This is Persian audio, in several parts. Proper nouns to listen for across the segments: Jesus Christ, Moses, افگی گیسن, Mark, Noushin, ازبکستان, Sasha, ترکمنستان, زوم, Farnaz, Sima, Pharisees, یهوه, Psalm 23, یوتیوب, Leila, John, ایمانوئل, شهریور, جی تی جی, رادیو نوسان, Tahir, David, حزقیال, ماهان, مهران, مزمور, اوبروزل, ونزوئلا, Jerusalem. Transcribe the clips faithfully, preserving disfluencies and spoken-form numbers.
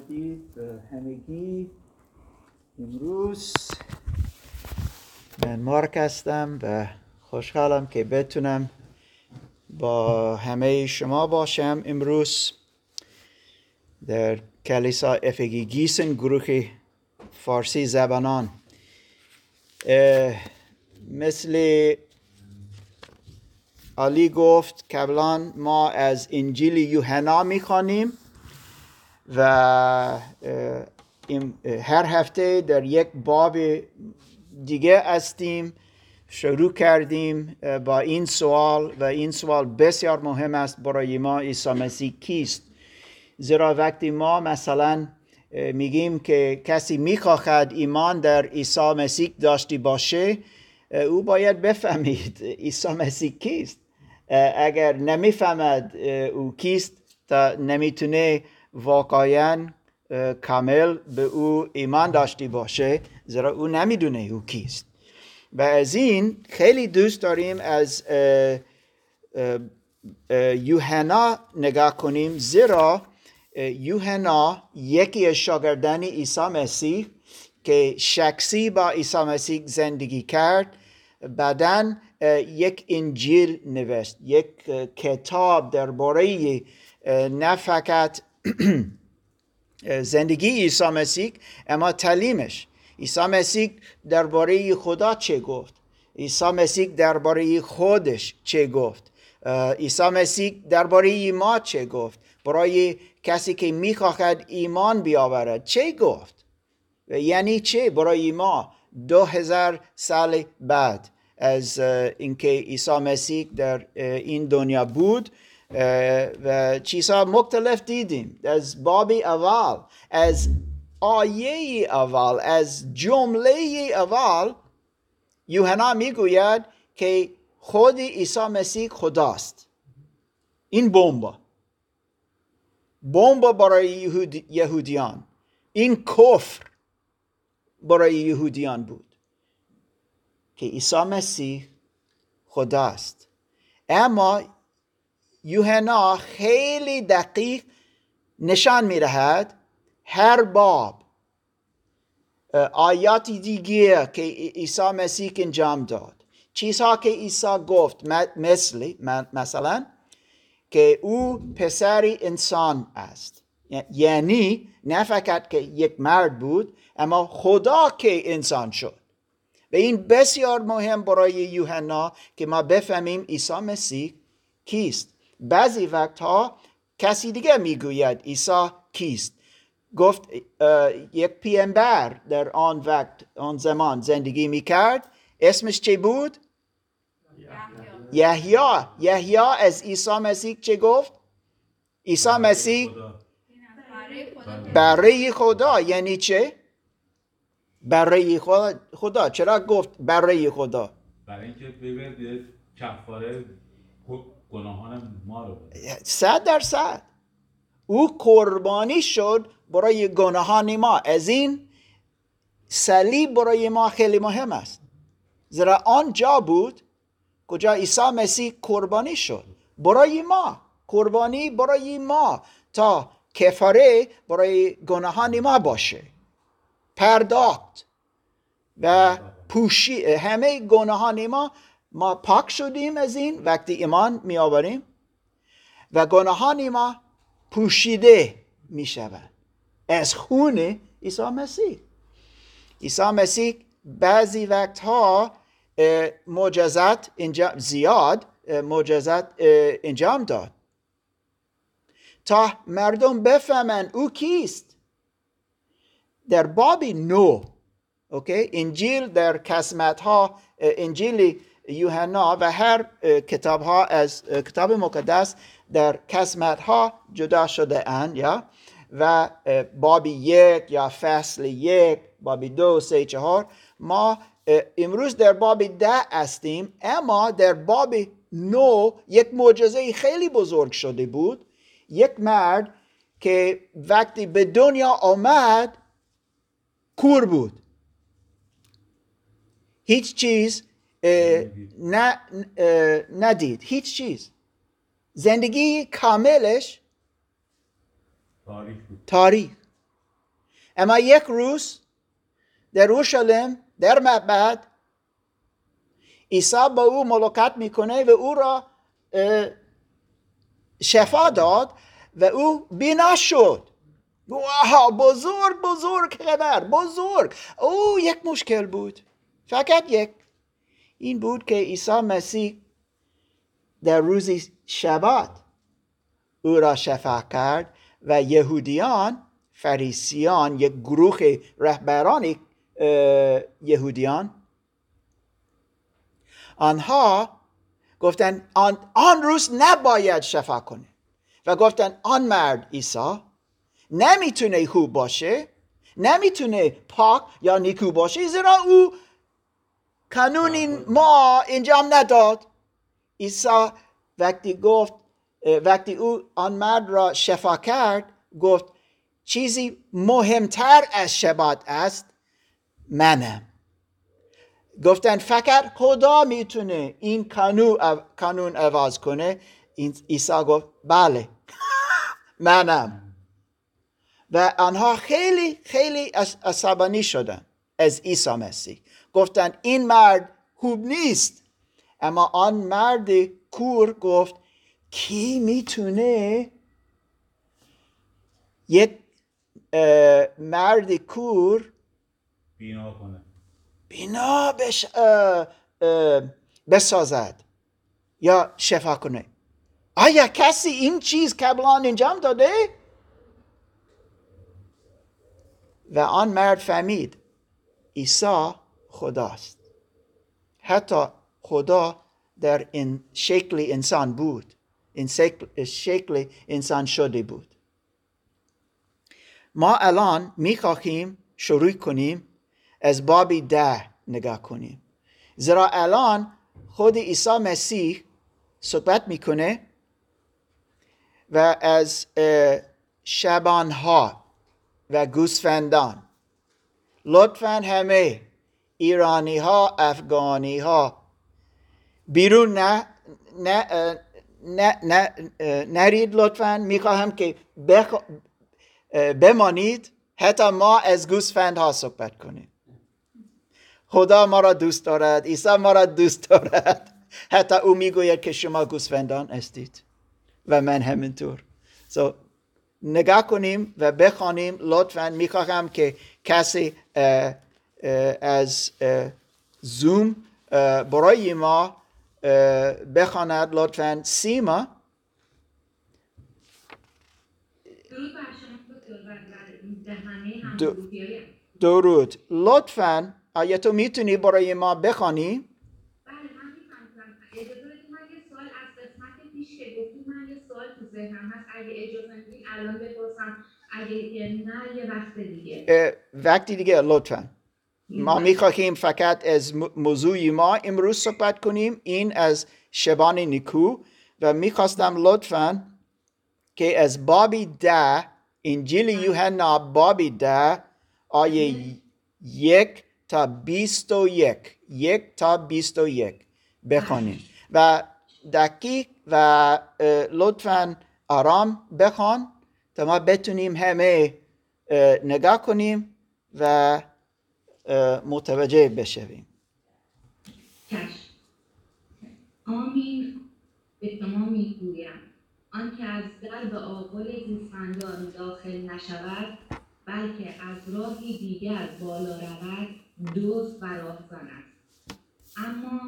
دید همگی امروز من مارک هستم و خوشحالم که بتونم با همه شما باشم امروز در کلیسا افگی گیسن گروه فارسی زبانان. مثل علی گفت قبلا ما از انجیل یوحنا میخوانیم و هر هفته در یک باب دیگه هستیم. شروع کردیم با این سوال و این سوال بسیار مهم است برای ما: عیسی مسیح کیست؟ زیرا وقتی ما مثلا میگیم که کسی میخواهد ایمان در عیسی مسیح داشتی باشه، او باید بفهمید عیسی مسیح کیست. اگر نمیفهمد او کیست تا نمیتونه واقعاً کامل به او ایمان داشتی باشه، زیرا او نمیدونه او کیست. و از این خیلی دوست داریم از یوحنا نگاه کنیم، زیرا یوحنا یکی از شاگردان عیسی مسیح که شخصی با عیسی مسیح زندگی کرد، بعداً یک انجیل نوشت، یک کتاب درباره نه فقط زندگی عیسی مسیح اما تعلیمش. عیسی مسیح درباره خدا چه گفت، عیسی مسیح درباره خودش چه گفت، عیسی مسیح درباره ما چه گفت، برای کسی که میخواهد ایمان بیاورد چه گفت، یعنی چه برای ما دو هزار سال بعد از اینکه عیسی مسیح در این دنیا بود. و چیزها مختلف دیدیم از باب اول، از آیه اول، از جمله اول یوحنا میگوید که خود عیسی مسیح خداست. این بمب بمب برای یهودیان، این کفر برای یهودیان بود که عیسی مسیح خداست. اما یوحنا خیلی دقیق نشان می‌دهد، هر باب آیاتی دیگه که عیسی مسیح انجام داد، چیزها که عیسی گفت، مثل مثلا که او پسر انسان است، یعنی نه فقط که یک مرد بود اما خدا که انسان شد. و این بسیار مهم برای یوحنا که ما بفهمیم عیسی مسیح کیست. بعضی وقتها کسی دیگه میگوید عیسی کیست. گفت یک پیامبر در آن وقت آن زمان زندگی میکرد، اسمش چه بود؟ یحیی. یحیی از عیسی مسیح چه گفت؟ عیسی مسیح برای خدا. یعنی چه برای خدا؟ چرا گفت برای خدا؟ برای اینکه ببرد کفاره گناهان ما رو بده. صد در صد او قربانی شد برای گناهان ما. از این صلیب برای ما خیلی مهم است، زیرا آنجا بود کجا عیسی مسیح قربانی شد برای ما، قربانی برای ما تا کفاره برای گناهان ما باشه، پرداخت و پوشی همه گناهان ما. ما پاک شدیم از این وقتی ایمان می آوریم و گناهان ما پوشیده می شود از خون عیسی مسیح. عیسی مسیح بعضی وقتها معجزات انجام زیاد معجزات انجام داد تا مردم بفهمند او کیست. در باب نو، اوکی، انجیل در قسمت ها انجیلی یوحنا و هر کتاب ها از کتاب مقدس در قسمت ها جدا شده اند، یا و باب یک یا فصل یک، باب دو، سه، چهار. ما امروز در باب ده هستیم، اما در باب نو یک معجزه خیلی بزرگ شده بود. یک مرد که وقتی به دنیا آمد کور بود، هیچ چیز نه ندید، هیچ چیز. زندگی کاملش تاریخ بود. تاریخ اما یک روز در اورشلیم در معبد عیسی با او ملاقات میکنه و او را شفا داد و او بینا شد. واها، بزرگ بزرگ خبر، بزرگ. او یک مشکل بود، فقط یک، این بود که عیسی مسیح در روز شبات او را شفا کرد و یهودیان، فریسیان، یک گروه رهبران یهودیان، آنها گفتن آن, آن روز نباید شفا کنه و گفتن آن مرد عیسی نمیتونه خوب باشه، نمیتونه پاک یا نیکو باشه، زیرا او قانون ما انجام نداد. عیسی وقتی گفت وقتی او آن مرد را شفا کرد گفت چیزی مهمتر از شبات است، منم. گفتن فقط خدا میتونه این قانون عوض کنه. عیسی گفت بله منم. و آنها خیلی خیلی عصبانی شدن از عیسی مسیح، گفتن این مرد خوب نیست. اما آن مرد کور گفت کی میتونه یک مرد کور بینا کنه، بینا بش بسازد یا شفا کنه؟ آیا کسی این چیز قبلا انجام داده؟ و آن مرد فهمید عیسی خداست، حتی خدا در این شکل انسان بود، این شکل, شکل انسان شده بود. ما الان میخواهیم شروع کنیم از باب ده نگاه کنیم، زیرا الان خود عیسی مسیح صحبت میکنه و از شبانها و گوسفندان. لطفاً همه ایرانی ها، افغانی ها بیرون نه نه نه نه نرید، لطفاً. میخواهم که بخ... بمانید حتی ما از گوسفندها صحبت کنیم. خدا ما را دوست دارد، عیسی ما را دوست دارد، حتی او میگوید که شما گوسفندان هستید و من همینطور. so نگاه کنیم و بخوانیم. لطفاً میخواهم که کسی اه اه از اه زوم اه برای ما بخواند. لطفاً سیما. درود. لطفاً آیا تو میتونی برای ما بخوانی؟ بله من میتونم. اجازه بدید من یه سوال از قسمت پیش که گفتید، من یه سوال تو ذهنم هست، اگه اجازه بدید الان بپرسم، اگه نه یه وقت دیگه. وقتی دیگه لطفاً. ما میخواهیم فقط از موضوع ما امروز صحبت کنیم، این از شبان نیکو، و میخواستم لطفاً که از بابی ده، انجیل یوحنا بابی ده آیه یک تا بیست و یک یک تا بیست و یک بخونیم و دقیق و لطفاً آرام بخون تا ما بتونیم همه نگاه کنیم و متوجه بشویم. آمین به شما میگویم آنکه از در به آغل گوسفندان داخل نشود بلکه از راهی دیگر بالا رود دزد و راهزن است، اما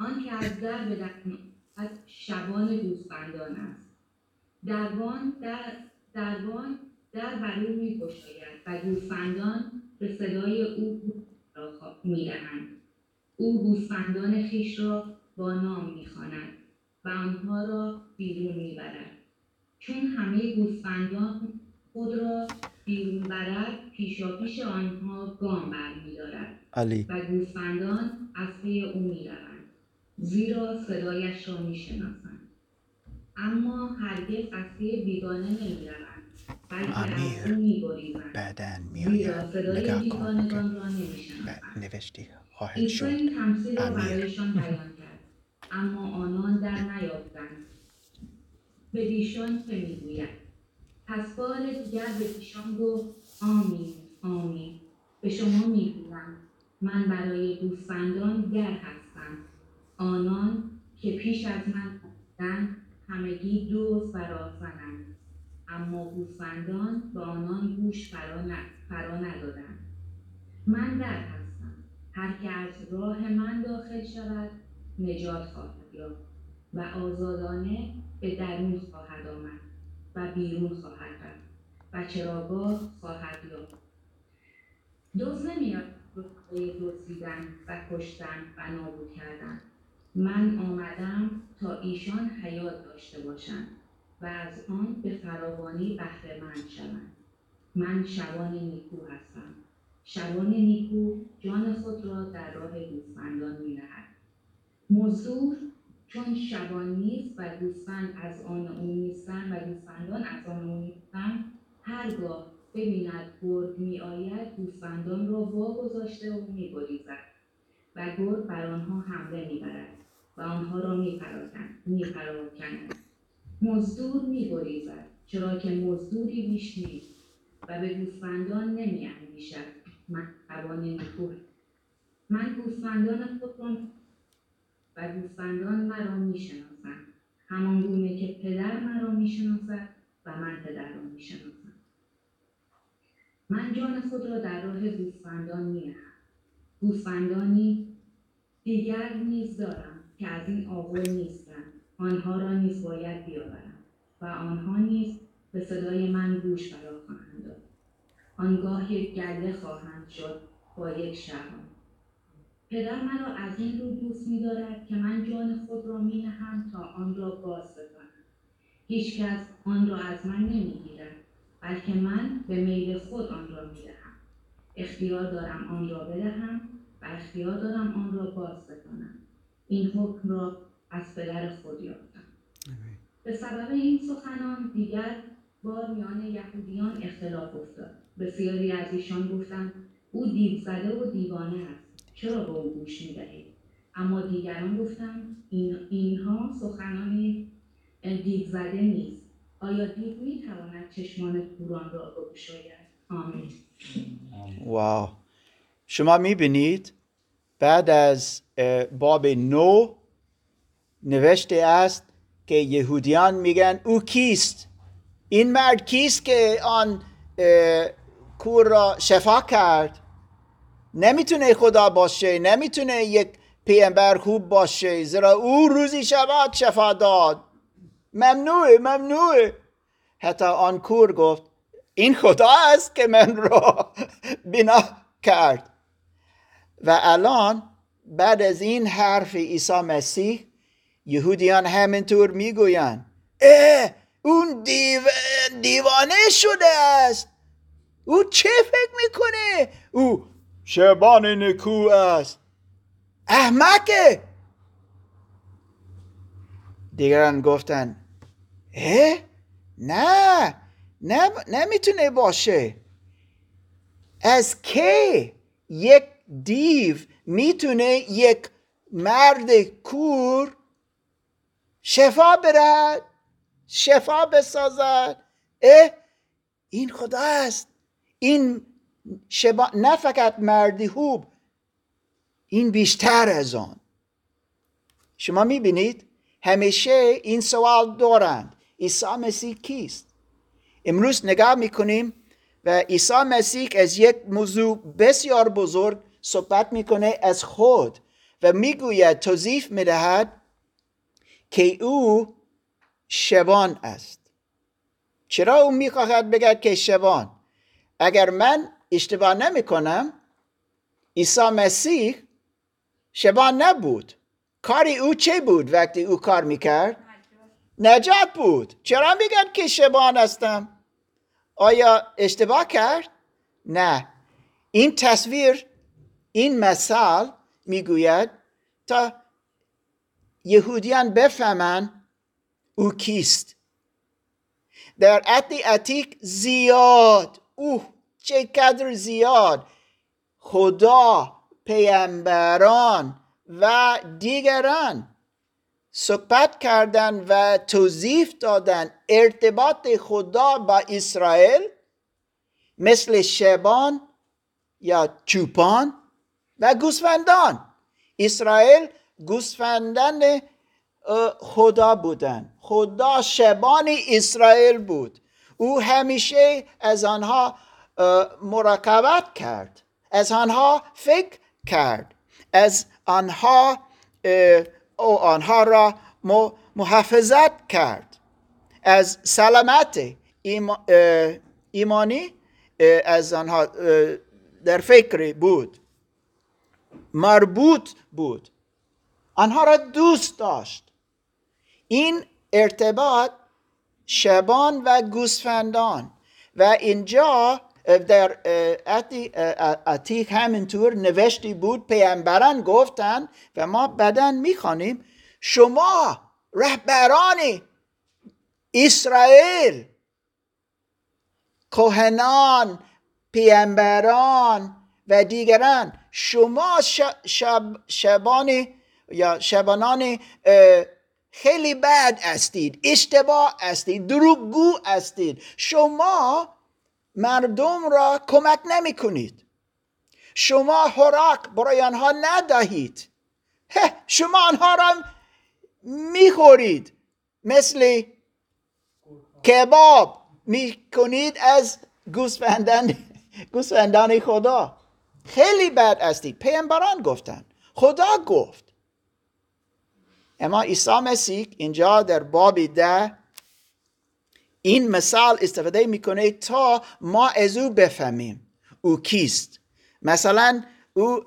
آنکه از در به درون از شبان گوسفندان است. دربان در دربان در بر او میگشاید و گوسفندان به صدای او را میدهند. او گوسفندان خویش را با نام میخواند و آنها را بیرون میبرد. چون همه گوسفندان خود را بیرون برد، پیشا پیش آنها گام برمی‌دارد و گوسفندان از پی او می‌روند، زیرا صدایش را می‌شناسند. اما هرگز از پی بیگانه نمی‌روند بلکه از او می‌گریزند، زیرا صدای بیگانگان را نمی‌شناسند. عیسی این تمثیل را برایشان بیان کرد، اما آنان در نیافتند. به ایشان چه می‌گوید؟ پس بار دیگر به ایشان گفت آمین آمین. به شما میگویم من برای گوسفندان در هستم. آنان که پیش از من آمدند همگی دور فرازنند، اما گوسفندان به آنان گوش فرا ندادند. من در هستم. هر که از راه من داخل شود نجات خواهد یافت و آزادانه به درون خواهد آمد و بیرون خواهد رفت و چراگاه خواهد یافت. دزد نمیاد برای دزدیدن و کشتن و نابود کردن. من آمدم تا ایشان حیات داشته باشند و از آن به فراوانی بهره‌مند شوند. من شبان نیکو هستم. شبان نیکو جان خود را در راه گوسفندان می‌دهد. مزدور چون شبان نیست و گوسفند از آن او نیستند و گوسفندان از آن او نیستند، هرگاه ببیند گرگ می‌آید گوسفندان را واگذاشته و می‌گریزد و گرگ بر آنها حمله می‌برد و آنها را می‌پراکند می‌پراکند مزدور می‌گریزد، چرا که مزدوری بیش نیست و به گوسفندان نمی‌اندیشد. من شبان نیکو، من گوسفندان خود را و گوسفندان مرا می‌شناسند، همانگونه که پدر مرا می‌شناسد و من پدر را می‌شناسم. من جان خود را در راه گوسفندان می‌نهم. گوسفندانی دیگر نیز دارم که از این آغل نیستند، آنها را نیز باید بیاورم و آنها نیز به صدای من گوش فرا خواهند داد. آنگاه یک گله خواهند شد با یک شبان. پدر مرا از این رو دوست می‌دارد که من جان خود را می‌نهم تا آن را باز بکنم. هیچ کس آن را از من نمی‌گیرد، بلکه من به میل خود آن را می‌دهم. اختیار دارم آن را بدهم و اختیار دارم آن را باز بکنم. این حکم را از پدر خود یافتم. به سبب این سخنان دیگر بار میان یهودیان اختلاف افتاد. بسیاری از ایشان گفتند او دیوزده و دیوانه است، چرا به او گوش می‌دهید؟ اما دیگران گفتند این اینها سخنان دیوزده نیست. آیا دیو می‌تواند چشمان کوران را بگشاید؟ آمین. واو. شما می‌بینید بعد از باب نه نوشته است که یهودیان میگن او کیست؟ این مرد کیست که آن کور را شفا کرد؟ نمیتونه خدا باشه، نمیتونه یک پیامبر خوب باشه، زیرا او روزی شبات شفا داد. ممنوع ممنوع. حتی آن کور گفت این خدا است که من را بنا کرد. و الان بعد از این حرف عیسی مسیح یهودیان همینطور میگویند اه اون دیو دیوانه شده است، او چه فکر میکنه؟ او شبان نیکو است، احمقه. دیگران گفتند اه نه نه نمیتونه باشه. از که یک دیو میتونه یک مرد کور شفا برد، شفا بسازد؟ اه این خدا است. این شبا نه فقط مردی خوب، این بیشتر از آن. شما میبینید همیشه این سوال دارند عیسی مسیح کیست؟ امروز نگاه میکنیم و عیسی مسیح از یک موضوع بسیار بزرگ صحبت میکنه، از خود، و میگوید توضیح میدهد که او شبان است. چرا او میخواهد بگه که شبان؟ اگر من اشتباه نمیکنم عیسی مسیح شبان نبود. کاری او چه بود وقتی او کار میکرد؟ نجات بود. چرا میگن که شبان هستم؟ آیا اشتباه کرد؟ نه. این تصویر، این مثال میگوید تا یهودیان بفهمن او کیست. در عهد عتیق زیاد، اوه چقدر زیاد خدا، پیامبران و دیگران صحبت کردن و توضیح دادن ارتباط خدا با اسرائیل مثل شبان یا چوپان و گوسفندان. اسرائیل گوسفندان خدا بودند. خدا شبان اسرائیل بود. او همیشه از آنها مراقبت کرد، از آنها فکر کرد، از آنها او آنها را محافظت کرد، از سلامت ایمانی از آنها در فکر بود، مربوط بود، آنها را دوست داشت. این ارتباط شبان و گوسفندان و اینجا در عتیق همینطور نوشتی بود. پیامبران گفتن و ما بعداً میخوانیم شما رهبران اسرائیل، کهنان، پیامبران و دیگران، شما شب شبان یا شبانان خیلی بد هستید، اشتباه هستید، دروغگو هستید. شما مردم را کمک نمی کنید، شما خوراک برای آنها ندهید، شما آنها را می خورید، مثل کباب می کنید از گوسفندان گوسفندان خدا. خیلی بد هستید، پیامبران گفتن، خدا گفت. اما عیسی مسیح اینجا در باب ده این مثال استفاده میکنه تا ما از او بفهمیم او کیست. مثلا او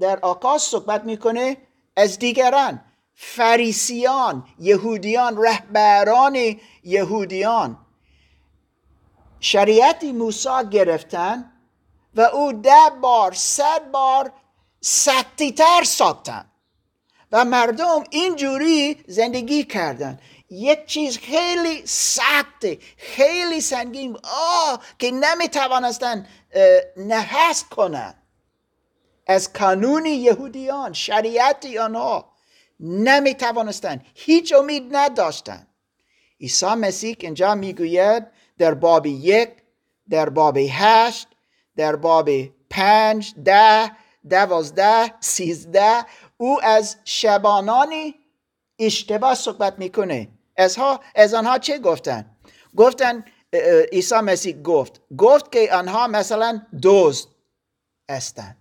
در آغاز صحبت میکنه از دیگران، فریسیان، یهودیان، رهبران یهودیان شریعت موسی گرفتن و او ده بار صد بار سختی تر ساختن و مردم اینجوری زندگی کردن. یک چیز خیلی سخته، خیلی سنگین، آه که نمیتوانستن نفس کنن. از قانون یهودیان، شریعت آنها نمیتوانستن، هیچ امید نداشتن. عیسی مسیح اینجا میگوید در باب یک، در باب هشت، در باب پنج، ده، دوازده، سیزده، او از شبانانی اشتباه صحبت میکنه. از, از آنها چه گفتن؟ گفتن عیسی مسیح گفت گفت که آنها مثلا دزد هستند.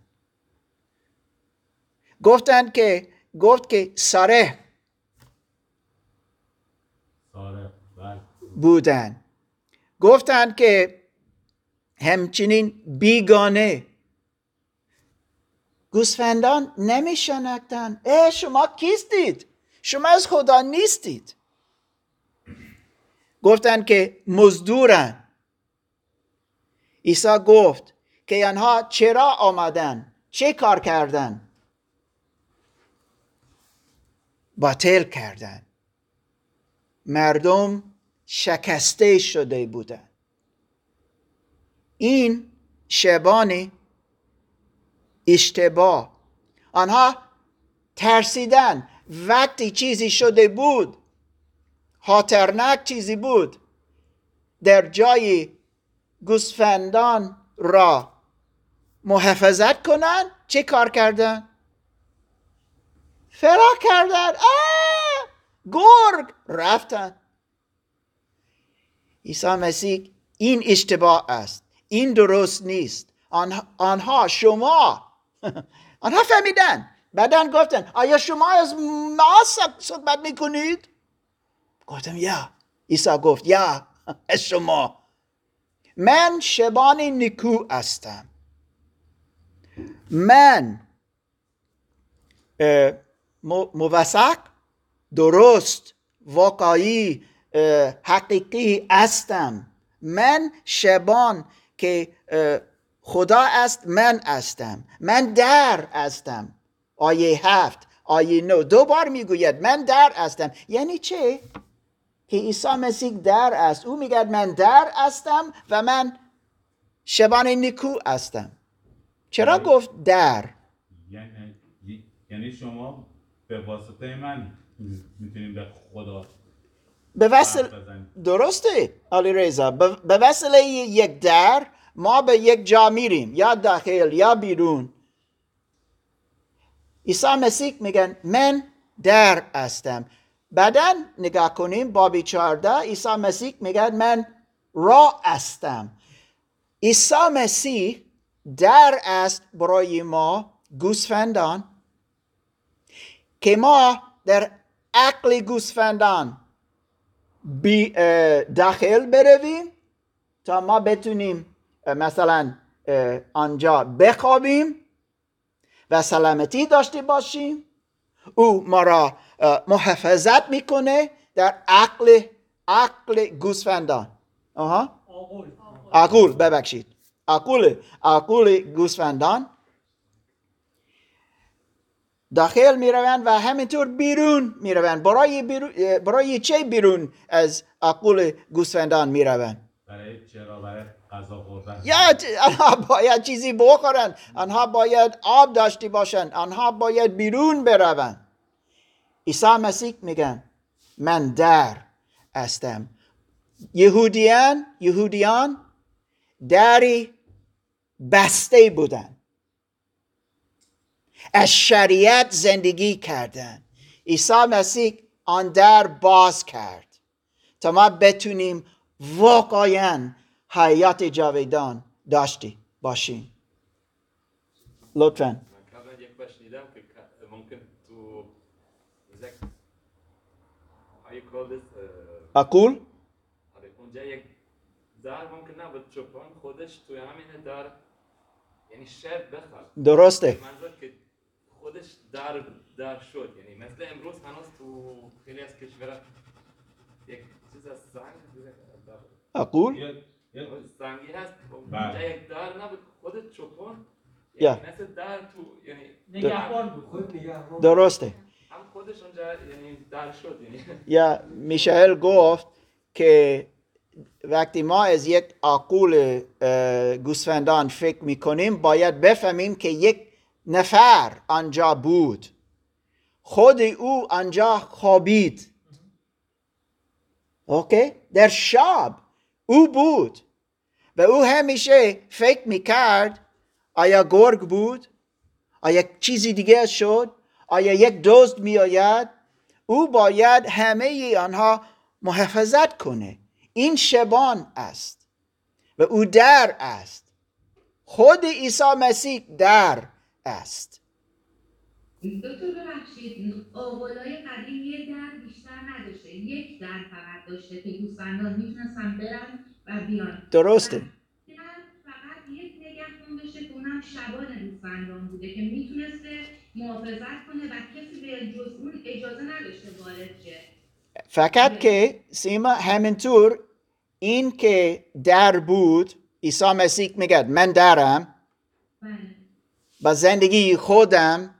گفتن که گفت که سارق بودن. گفتن که همچنین بیگانه. گوسفندان نمی شناختند. ای شما کیستید؟ شما از خدا نیستید. گفتند که مزدورند. عیسی گفت که آنها چرا آمدند؟ چه کار کردند؟ باطل کردند. مردم شکسته شده بودند. این شبان اشتباه. آنها ترسیدند. وقتی چیزی شده بود، خطرناک چیزی بود، در جای گوسفندان را محافظت کنند، چه کار کردند؟ فرار کردند. آه! گرگ رفتند. عیسی مسیح این اشتباه است. این درست نیست. آنها شما آنها فهمیدن. بعدن گفتن آیا شما از ما صحبت میکنید؟ گفتم یا. عیسی گفت یا از شما. من شبان نیکو هستم. من موثق، درست، واقعی، حقیقی هستم. من شبان که خدا است من هستم. من در هستم. آیه هفت، آیه نه دو بار میگوید من در هستم. یعنی چه؟ که عیسی مسیح در است. او میگه من در هستم و من شبان نیکو هستم. چرا یعنی گفت در؟ یعنی یعنی شما به واسطه من میتونید به خدا به وسیله، درسته علی رضا، به وسیله یک در ما به یک جا میریم، یا داخل یا بیرون. عیسی مسیح میگن من در هستم. بعدن نگاه کنیم بابی چارده، عیسی مسیح میگن من راه هستم. عیسی مسیح در است برای ما گوسفندان که ما در عقل گوسفندان داخل برویم تا ما بتونیم مثلا آنجا بخوابیم و سلامتی داشته باشیم. او ما را محافظت میکنه در عقل عقل گوسفندان. آها عقول عقول ببخشید عقول عقول گوسفندان داخل میروند و همینطور بیرون میروند. برای برای, برای چه بیرون از عقول گوسفندان میروند؟ برای چرا؟ برای غذا خوردن. یا آنها باید چیزی بخورند، آنها باید آب داشتی باشند، آنها باید بیرون بروند. عیسی مسیح میگن من در هستم. یهودیان یهودیان دری بسته بودن، از شریعت زندگی کردن. عیسی مسیح آن در باز کرد تا ما بتونیم واقعاً حیات جاودان داشتی باشیم. لطفاً. من قبلا یک بار شنیدم که ممکن تو عقول اونجا یک در ممکن نبود، چوپان خودش توی همین در یعنی شب بخواد. درسته. منظور که خودش در در شد، یعنی مثل امروز هنوز تو خیلی از کشورها یک چیز از سنگ عقول یا سنگی هست اونجا یک در نبود، خودت چوپان یعنی مثل در تو یعنی نگهبان بود، خود نگهبان. درسته. هم خودش اونجا یعنی در شد. یعنی یا میشائیل گفت که وقتی ما از یک عقول گوسفندان فکر میکنیم باید بفهمیم که یک نفر آنجا بود، خود او آنجا خوابید. اوکی؟ در شب او بود و او همیشه فکر میکرد آیا گرگ بود، آیا چیزی دیگه شد، آیا یک دوست میآید. او باید همه آنها محافظت کنه. این شبان است و او در است. خود عیسی مسیح در است. دکتر ببخشید، آقلای قدیم یه در بیشتر نداشته، یک در فقط داشته که گوسفندان میتونستن برن و بیان. درسته. فقط یک نگهبان داشته که اونم شبان گوسفندان بوده که میتونسته محافظت کنه و کسی به جز اون اجازه نداشته وارد شه. فقط که سیما همینطور این که در بود، عیسی مسیح میگه من درم. با زندگی خودم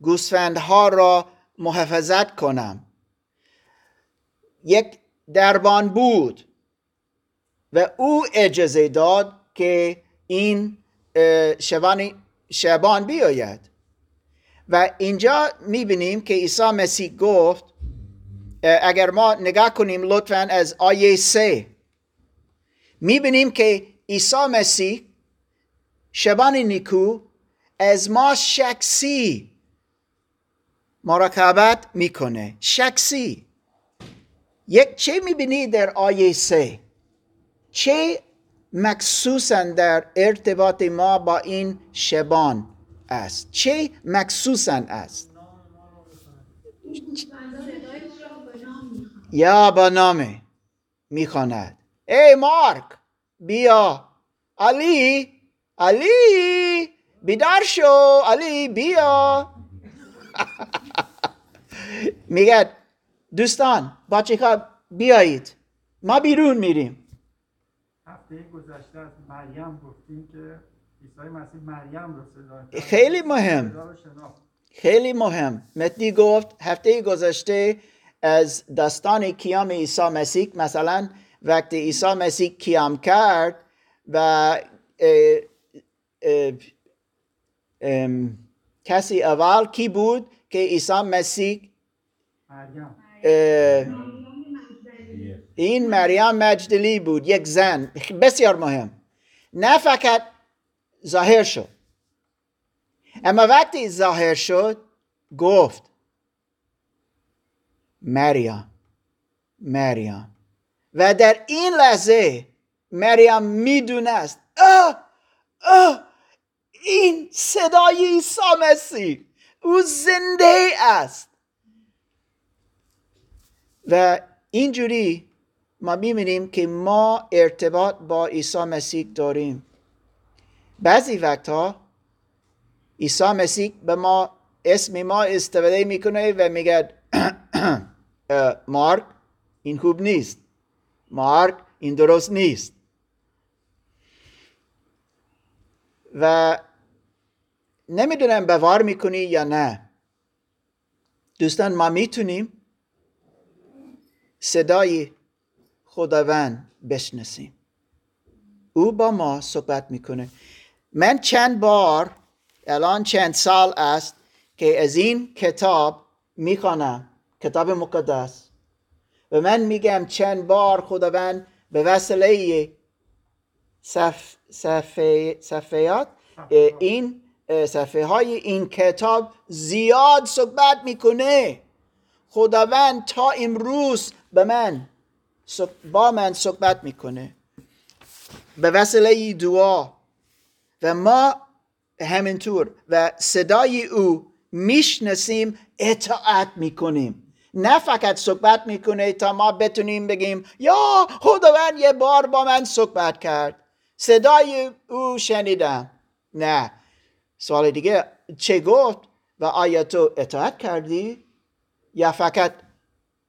گوسفندها را محافظت کنم. یک دربان بود و او اجازه داد که این شبان شبان بیاید. و اینجا میبینیم که عیسی مسیح گفت، اگر ما نگاه کنیم لطفاً از آیه سه میبینیم که عیسی مسیح شبان نیکو از ما شخصی مراقبت میکنه. شخصی یک چه میبینی در آیه سه؟ چه مخصوصاً در ارتباط ما با این شبان است؟ چه مخصوصاً است؟ یا با نامه میخواند ای مارک بیا، علی علی بیدار شو، علی بیا. میگه دوستان بچه‌ها بیایید، ما بیرون میریم. هفته گذشته از مریم گفتیم که عیسی مسیح مریم رو صدا، خیلی مهم خیلی مهم متی گفت هفته گذشته از داستان قیام عیسی مسیح. مثلا وقتی عیسی مسیح قیام کرد و اه اه اه کسی اول کی بود که عیسی مسیح این مریم مجدلی بود، یک زن بسیار مهم. نه فقط ظاهر شد، اما وقتی ظاهر شد گفت مریم، مریم. و در این لحظه مریم میدونست آه آه این صدای عیسی مسیح، او زنده است. و اینجوری ما می‌بینیم که ما ارتباط با عیسی مسیح داریم. بعضی وقتها عیسی مسیح به ما اسم ما استفاده میکنه و میگه مارک این خوب نیست، مارک این درست نیست. و نمیدونم باور میکنی یا نه، دوستان ما میتونیم صدای خداوند بشناسیم، او با ما صحبت میکنه. من چند بار الان چند سال است که از این کتاب میخوانم، کتاب مقدس، و من میگم چند بار خداوند به وسیله صف صفحه صفحات این صفحه های این کتاب زیاد صحبت میکنه. خداوند تا امروز به من با من صحبت میکنه به وسیله دعا، و ما همینطور و صدای او میشناسیم، اطاعت میکنیم. نه فقط صحبت میکنه تا ما بتونیم بگیم یا خداوند یه بار با من صحبت کرد، صدای او شنیدم. نه، سوال دیگه چه گفت و آیا تو اطاعت کردی یا فقط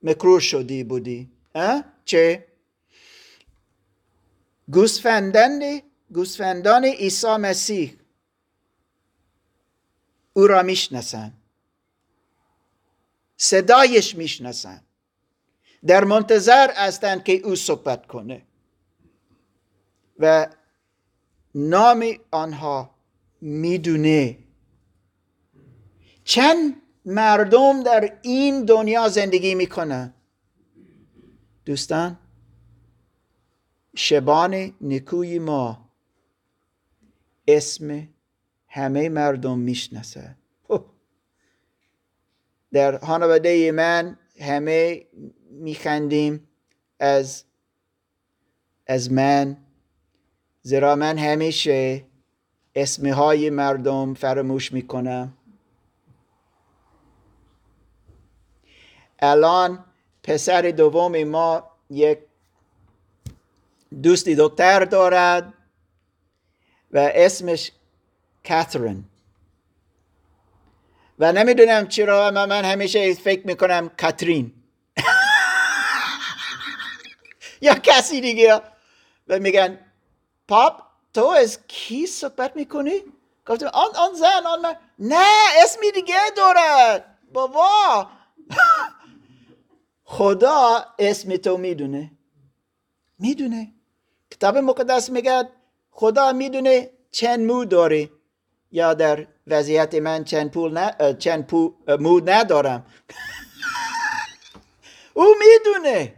مکرور شدی بودی؟ اه؟ چه؟ گوسفندان گوسفندان عیسی مسیح او را میشناسند، صدایش میشناسند، در منتظر هستند که او صحبت کنه. و نام آنها میدونه. چند مردم در این دنیا زندگی میکنن دوستان، شبان نیکوی ما اسم همه مردم میشناسه. در خانواده من همه میخندیم از از من، زیرا من همیشه اسمهای مردم فراموش میکنم. الان پسر دوم ما یک دوستی دکتر دارد و اسمش کاترین، و نمیدونم چرا اما من همیشه فکر میکنم کاترین یا کسی دیگه. و میگن پاپ تو از کی صحبت میکنی؟ گفتم آن آن زن آن من. نه، اسمی دیگه دارد بابا. خدا اسم تو میدونه، میدونه. کتاب مقدس میگه خدا میدونه چند مو داری، یا در وضعیت من چند پول نه چند پول مو ندارم. او میدونه،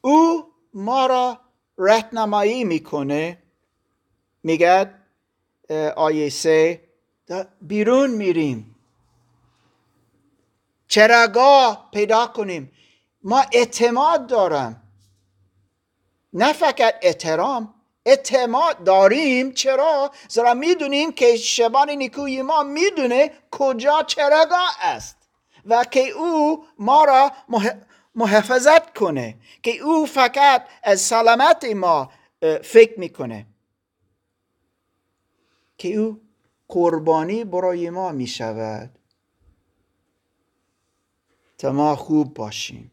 او ما را راهنمایی میکنه. میگه آیه سه بیرون میریم چراگاه پیدا کنیم. ما اعتماد دارم، نه فقط احترام، اعتماد داریم. چرا؟ زیرا میدونیم که شبان نیکوی ما میدونه کجا چراگاه است، و که او ما را محافظت کنه، که او فقط از سلامت ما فکر میکنه، که او قربانی برای ما میشود تا ما خوب باشیم.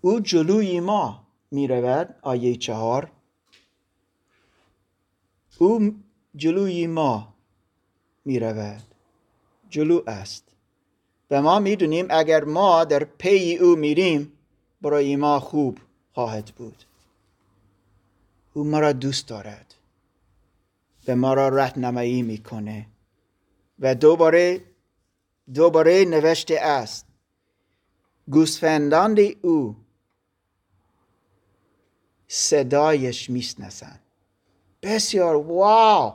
او جلوی ما می رود. آیه چهار، او جلوی ما می رود، جلو است. و ما می دونیم اگر ما در پی او میریم برای ما خوب خواهد بود. او ما را دوست دارد و ما را راهنمایی می کنه. و دوباره دوباره نوشته است گوسفندان او صدایش میشناسن. بسیار واو.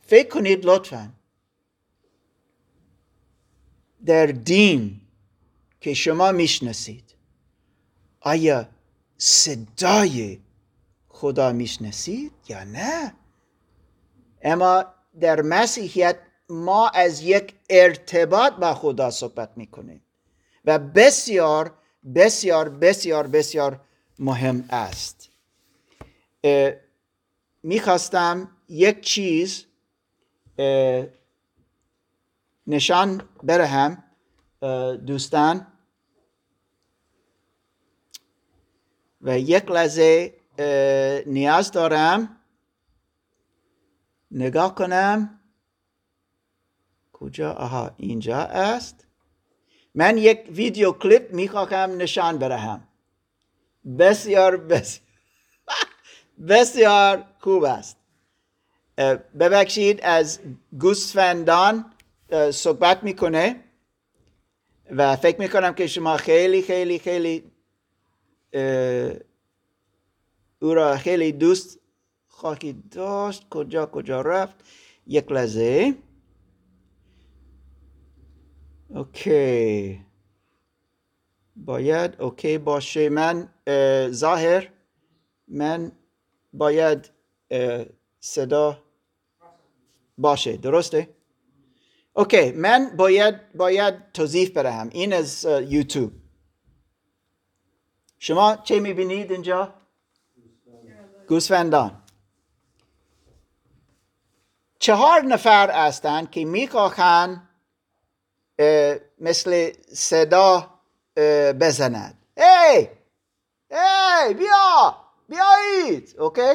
فکر کنید لطفاً در دین که شما میشناسید، آیا صدای خدا میشناسید یا نه؟ اما در مسیحیت ما از یک ارتباط با خدا صحبت میکنیم و بسیار بسیار بسیار بسیار مهم است. میخواستم یک چیز نشان بدهم دوستان و یک لحظه نیاز دارم نگاه کنم کجا. آها اینجا است. من یک ویدیو کلیپ میخواهم نشان بدهم. بسیار بسیار بسیار خوب است. ببخشید از گوسفندان صحبت میکنه و فکر میکنم که شما خیلی خیلی خیلی او را خیلی دوست خواهید داشت. کجا کجا رفت؟ یک لحظه. اوکی باید اوکی باشه. من ظاهر من باید صدا باشه، درسته؟ اوکی من باید باید توضیح بدهم. این از یوتیوب. شما چه میبینید اینجا؟ گوسفندان. چهار نفر هستند که میخواهند مثل صدا بزنند. ای ای بیا بیایید. اوکی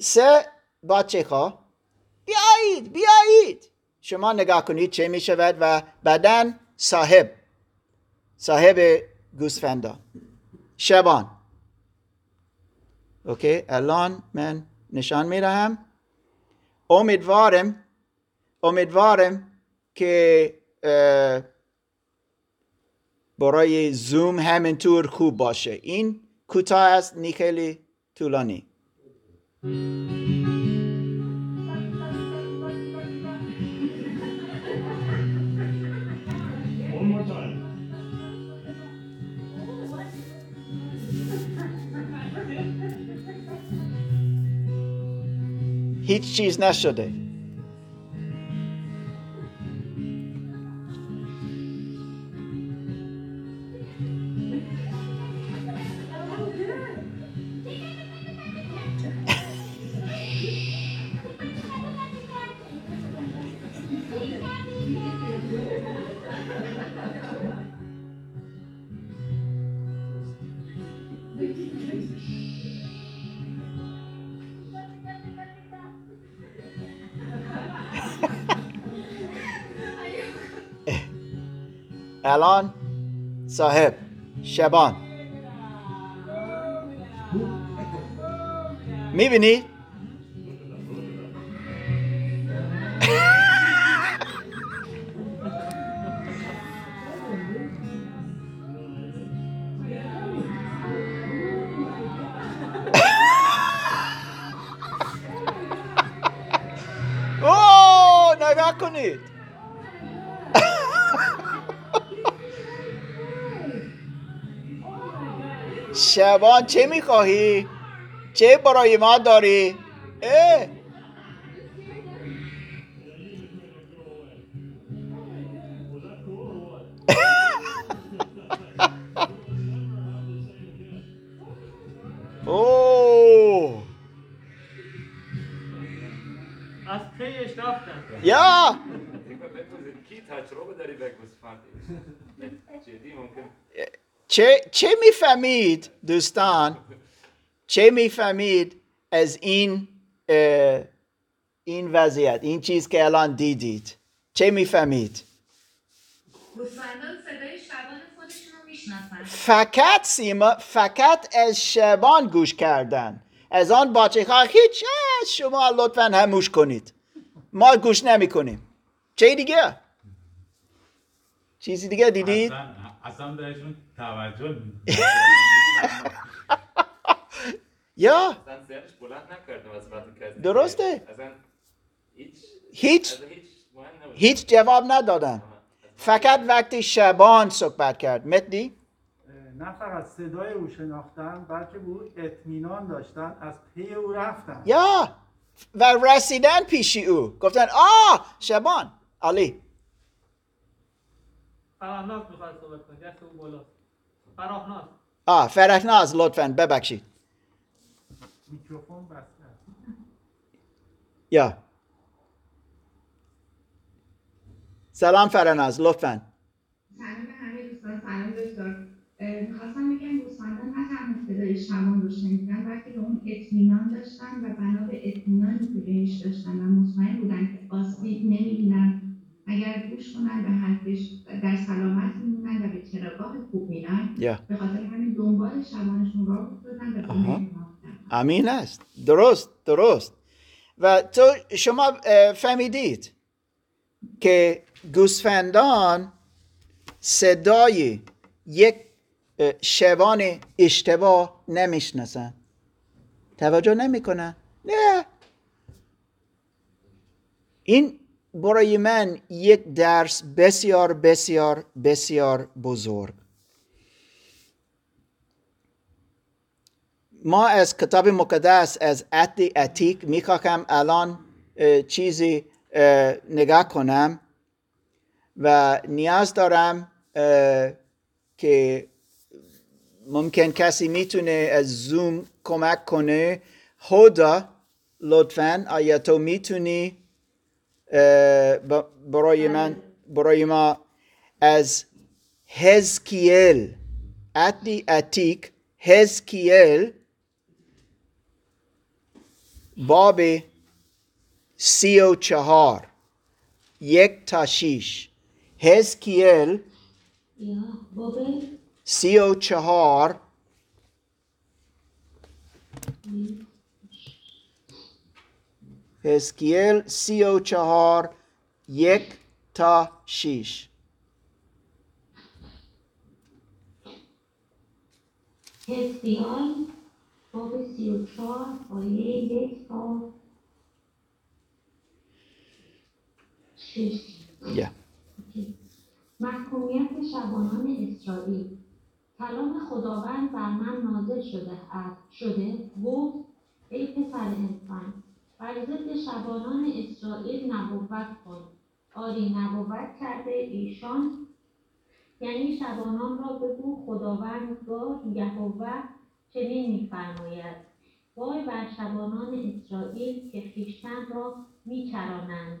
سه بچه ها بیایید بیایید. شما نگاه کنید چه می شود و بعداً صاحب صاحب گوسفندان شبان. اوکی الان من نشان می دهم. امیدوارم امیدوارم که برای زوم همینطور خوب باشه. این کوتاه است نی خیلی طولانی. هیچ چیز نشده. الان صاحب شبان میبینی؟ اوه نگاه کنید. شبان چه میخواهی؟ چه برای ما داری؟ اه. اوه از پیش رفتم. یا کی تجربه داری به گوسفند؟ جدی ممکن؟ چه چه میفهمید دوستان؟ چه میفهمید از این این وضعیت، این چیز که الان دیدید؟ چه میفهمید؟ گوسفندان صدای شبان خودشون رو میشناسن. فقط سیما فقط از شبان گوش کردن. از آن بچه‌ها هیچ. شما لطفاً هموش کنید. ما گوش نمی‌کنیم. چه دیگه؟ چیزی دیگه دیدید؟ اصلا بهشون توجه یا درسته هیچ هیچ جواب ندادن، فقط وقتی شبان صحبت کرد متدی نه فقط صدای او شناختن بلکه به او اطمینان داشتن، از پی او رفتن یا و رسیدن پیش او گفتن آه شبان علی فرخناز میخواد صحبت کنه دست اون بالا فرخناز آه فرخناز لطفاً ببخشید میکروفون بسته یا سلام فرخناز لطفاً سلام همه دوستان سلام دوستان میخواستم بگم دوستان نه تنها صدای شبان رو شنیدن بلکه به اون اطمینان داشتن و بنا به اطمینانی که بهش داشتن و مطمئن بودن که آسیب نمیبینن اگر گوش کنن به حرفش در سلامت میمونن و به چراگاه خوب میرن yeah. به خاطر همین دنبال شبانشون را بودن و به امین است. درست درست و تو شما فهمیدید که گوسفندان صدای یک شبان اشتباه نمیشناسن، توجه نمیکنن. نه این برای من یک درس بسیار بسیار بسیار بزرگ. ما از کتاب مقدس از عهد عتیق میخواهم الان چیزی نگاه کنم و نیاز دارم که ممکن کسی میتونه از زوم کمک کنه. هدا لطفاً آیا تو میتونی برای من برای ما از حزکیل عهد عتیق حزکیل باب سی و چهار یک تا شیش حزکیل سی و چهار حزکیل سی و چهار یک تا شیش حزکیل باب سی و چهار آیه یک تا شیش yeah. محکومیت شبانان اسرائیل. کلام خداوند بر من نازل شده است شده گفت ای پسر انسان بر ضد شبانان اسرائیل نبوت کن. آری نبوت کرده ایشان یعنی شبانان را بگو خداوندگار یهوه چنین می‌فرماید وای بر شبانان اسرائیل که خویشتن را میچرانند.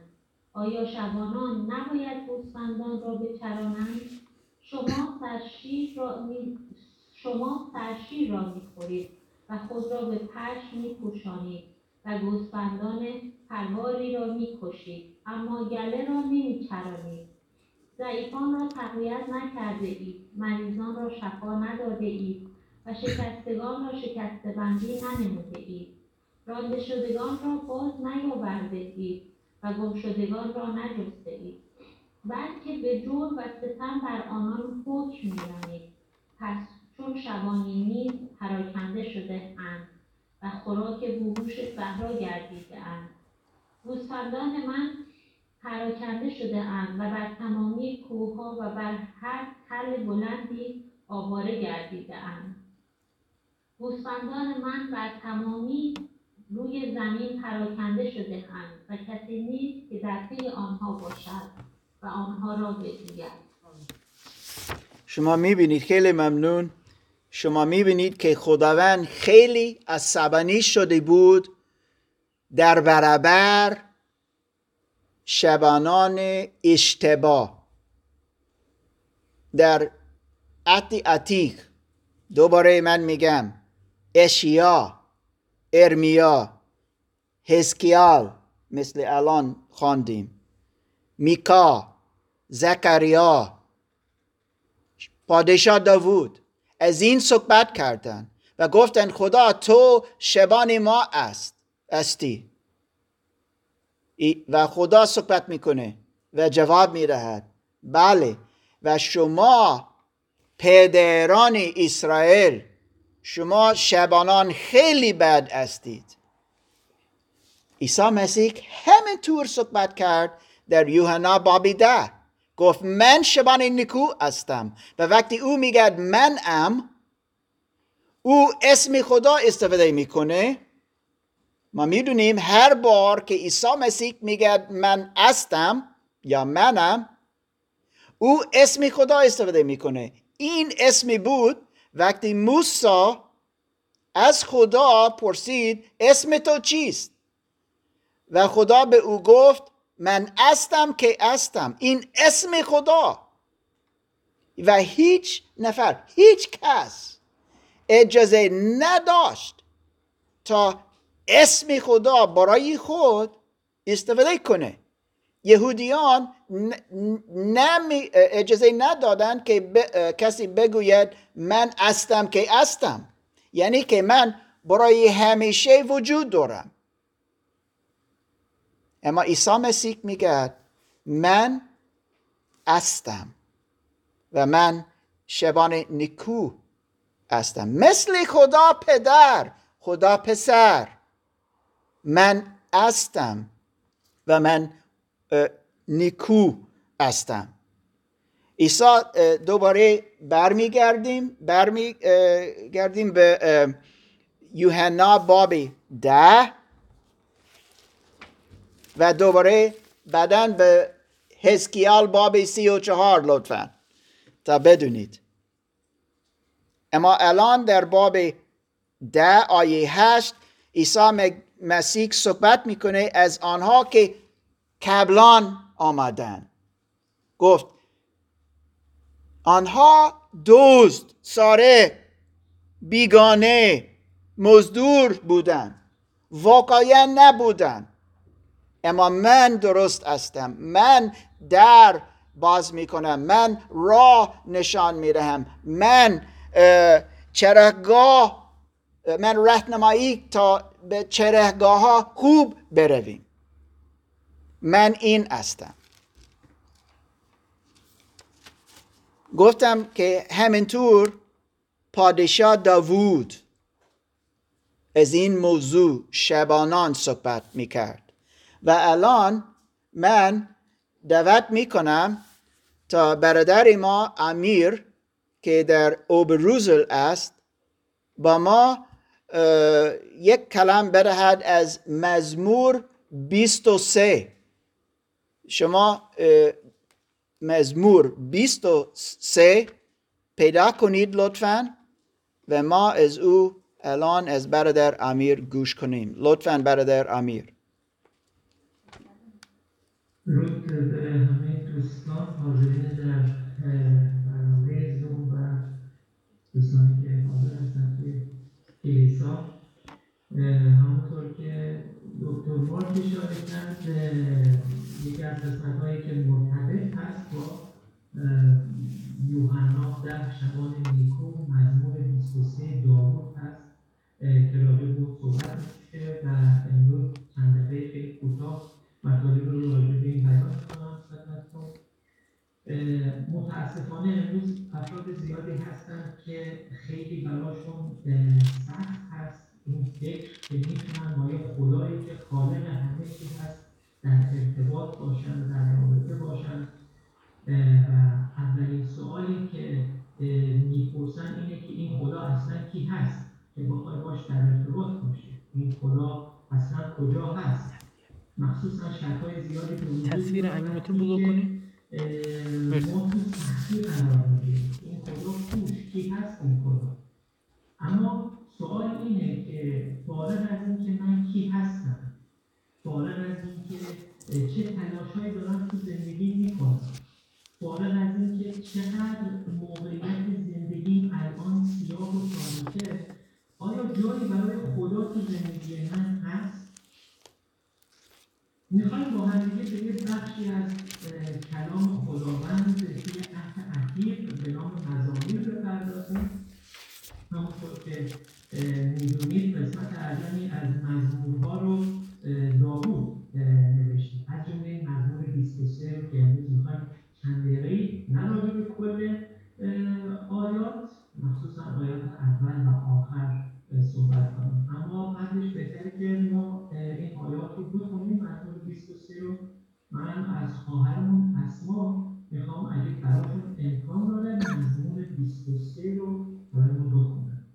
آیا شبانان نباید گوسفندان را بچرانند؟ شما سرشیر را می... شما سرشیر را می‌خورید و خود را به پشم می‌پوشانید و گوسفندان پرواری را می‌کشید اما گله را نمی‌چرانید. ضعیفان را تقویت نکرده اید، مریضان را شفا نداده اید و شکستگان را شکسته بندی ننموده اید. رانده شدگان را باز نیاورده اید و گمشدگان را نجسته اید، بلکه به جور و ستم بر آنان حکم می‌رانید. پس چون شبانی نیز پراکنده شده اند و خوراک بوهوش صحرا گردیده اند. گوسفندان من پراکنده شده اند و بر تمامی کوه‌ها و بر هر تل بلندی آواره گردیده اند. گوسفندان من بر تمامی روی زمین پراکنده شده اند و کسی نیست که در پی آنها باشد و آنها را بگیرد. شما میبینید خیلی ممنون. شما میبینید که خداوند خیلی عصبانی شده بود در برابر شبانان اشتباه. در عهد عتیق دوباره من میگم اشیا ارمیا حزکیال مثل الان خواندیم میکا زکریا پادشاه داوود از این صحبت کردند و گفتند خدا تو شبان ما است استی و خدا صحبت میکنه و جواب میدهد بله و شما پدران اسرائیل، شما شبانان خیلی بد هستید. عیسی مسیح همینطور صحبت کرد در یوحنا باب ده. گفت من شبان نیکو هستم. و وقتی او میگه من ام، او اسم خدا استفاده میکنه. ما میدونیم هر بار که عیسی مسیح میگه من هستم یا منم، او اسم خدا استفاده میکنه. این اسمی بود وقتی موسی از خدا پرسید اسم تو چیست؟ و خدا به او گفت من هستم که هستم. این اسم خدا. و هیچ نفر، هیچ کس اجازه نداشت تا اسم خدا برای خود استفاده کنه. یهودیان نمی اجازه ندادن که ب... کسی بگوید من هستم که هستم، یعنی که من برای همیشه وجود دارم. اما عیسی مسیح میگه من هستم و من شبان نیکو هستم، مثل خدا پدر، خدا پسر. من هستم و من نیکو هستم. عیسی دوباره برمیگردیم برمیگردیم به یوحنا باب ده و دوباره بعدن به حزقیال باب سی و چهار لطفا تا بدونید. اما الان در باب ده آیه هشت عیسی مسیح صحبت میکنه از آنها که قبلان آمدن. گفت آنها دزد، سارق، بیگانه، مزدور بودند، واقعا نبودند. اما من درست هستم، من در باز میکنم، من راه نشان میدهم، من چراگاه، من راهنمایی تا به چراگاه ها خوب برویم. من این هستم. گفتم که همینطور پادشاه داوود از این موضوع شبانان صحبت میکرد. و الان من دعوت میکنم تا برادر ما امیر که در اوبروزل است با ما یک کلام بدهد از مزمور بیست و سه. شما مزمور بیست و سه پیدا کنید لطفاً و ما از او الان از برادر امیر گوش کنیم. لطفاً برادر امیر. درود به همه دوستان حاضرین در برنامه زوم و دوستانی که حاضر هستند توی کلیسا. همونطور که دکتر مارک اشاره کرد، یکی از قسمت‌هایی که مرتبط هست با یوحنا ده شبان نیکو مزمور بیست و سه داوود هست که راجع به صحبت میشه و امروز چند دقیقه خیلی کوتاه مطالب رو راجع به این بیان کنم خدمتتون. متاسفانه امروز افراد زیادی هستند که خیلی براشون سخت هست این فکر که میتونن با یه خدایی که خالق همه چیز هست در ارتباط باشن و در رابطه باشن. و اولین سوالی که میپرسن اینه که این خدا اصلا کی هست که بخوای باش در ارتباط باشه؟ این خدا اصلا کجا هست؟ مخصوصا شکای زیادی که وجود داره. تصویر انیماتور بزرگ کنی. ما تو تحقیق قرار میگیریم این خدا کوش کی هست؟ این خدا. اما سوال اینه که فارغ از این که من کی هستم، فارغ از این که چه تلاشهایی دارم تو زندگی میکنم، فارغ از این که چقدر موقعیت زندگیم الان سیاه و تاریکه، آیا جایی برای خدا تو زندگی من هست؟ میخوایم با همدیگه به یه بخشی از کلام خداوند توی عهد عتیق به نام مزامیر بپردازیم. همونطور که میدونید قسمت اعظمی از مزمورها رو داوود نوشته، از جمله مزمور بیست و سه رو که امروز میخوایم چند دقیقه‌ای نه راجع به کل آیه بهتره که ما این آیات رو بخونیم. مطلب بیست و سه رو من از خواهرمون اسما میخوام اگه براتون امکان داره مزمور بیست و سه رو برامون بخونم.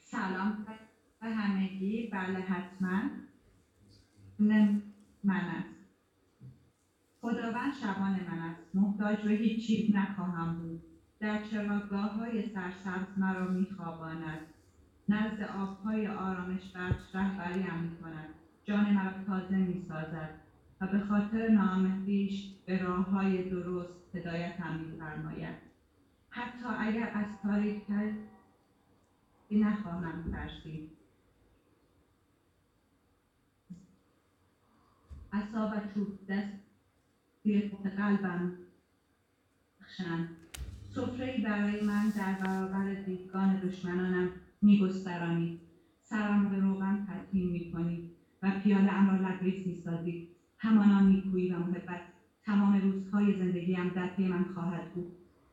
سلام به همگی. بله حتما من است. خداوند شبان من است، محتاج به هیچ چیز نخواهم بود. در چراگاه‌های سرسبز مرا می‌خواباند، نزد آب‌های آرامش بخش رهبریم می‌کند. جان مرا تازه می‌سازد و به خاطر نام خویش به راه‌های درست هدایتم می‌فرماید. حتی اگر از تاریکی نخواهم ترسید. عصا و چوب دست توی قلبم بخشند. سفره‌ای برای من در برابر دیدگان دشمنانم می‌گسترانی. سرم به روغن تدهین می‌کنی و پیاله‌ام را لبریز می‌سازی. همانا نیکویی و محبت تمام روزهای زندگیم در پی من خواهد بود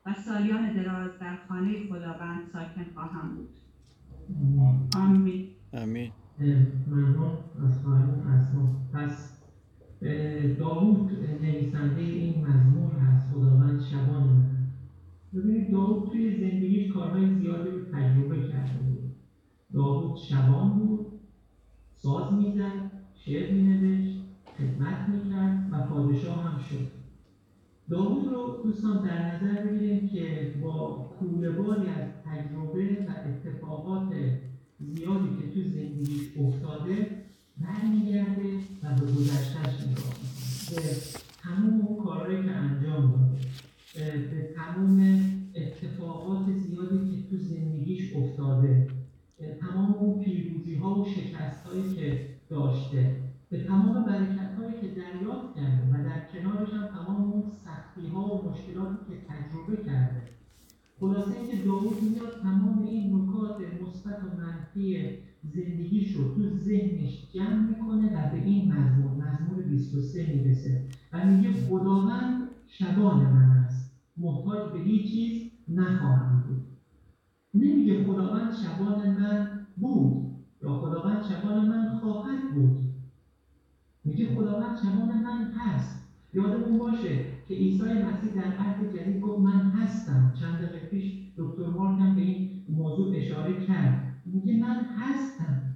و سالیان دراز در خانه خداوند ساکن خواهم بود. آمین. آمین. ممنون از خواهرمون اسما. پس داوود نویسنده این مزمور هست، خداوند شبان من. ببینید داوود توی زندگیش کارهای زیادی رو تجربه کرده بود. داوود شبان بود، ساز میزد، شعر مینوشت، خدمت میکرد و پادشاه هم شد. داوود رو دوستان در نظر بگیریم که با کوله‌باری از تجربه و اتفاقات زیادی که تو زندگیش افتاده برمیگرده و به گذشته‌اش نگاه میکنه، به تمام اون کارهایی که انجام داده، به تمام اتفاقات زیادی که تو زندگیش افتاده، تمام اون پیروزی‌ها و شکست‌هایی که داشته، به تمام برکت‌هایی که دریافت کرده و در کنارش هم تمام اون سختی‌ها و مشکلاتی که تجربه کرده. خلاصه اینکه داوود میاد تمام این نکات مثبت و منفی زندگیش رو تو ذهنش جمع میکنه و به این مزمور مزمور بیست و سه میرسه و میگه خداوند شبان من است، محتاج به هیچ چیز نخواهم بود. نمیگه خداوند شبان من بود یا خداوند شبان من خواهد بود، میگه خداوند شبان من هست. یادمون باشه که عیسی مسیح در عهد جدید گفت من هستم. چند دقیقه پیش دکتر مارک هم به این موضوع اشاره کرد. میگه من هستم،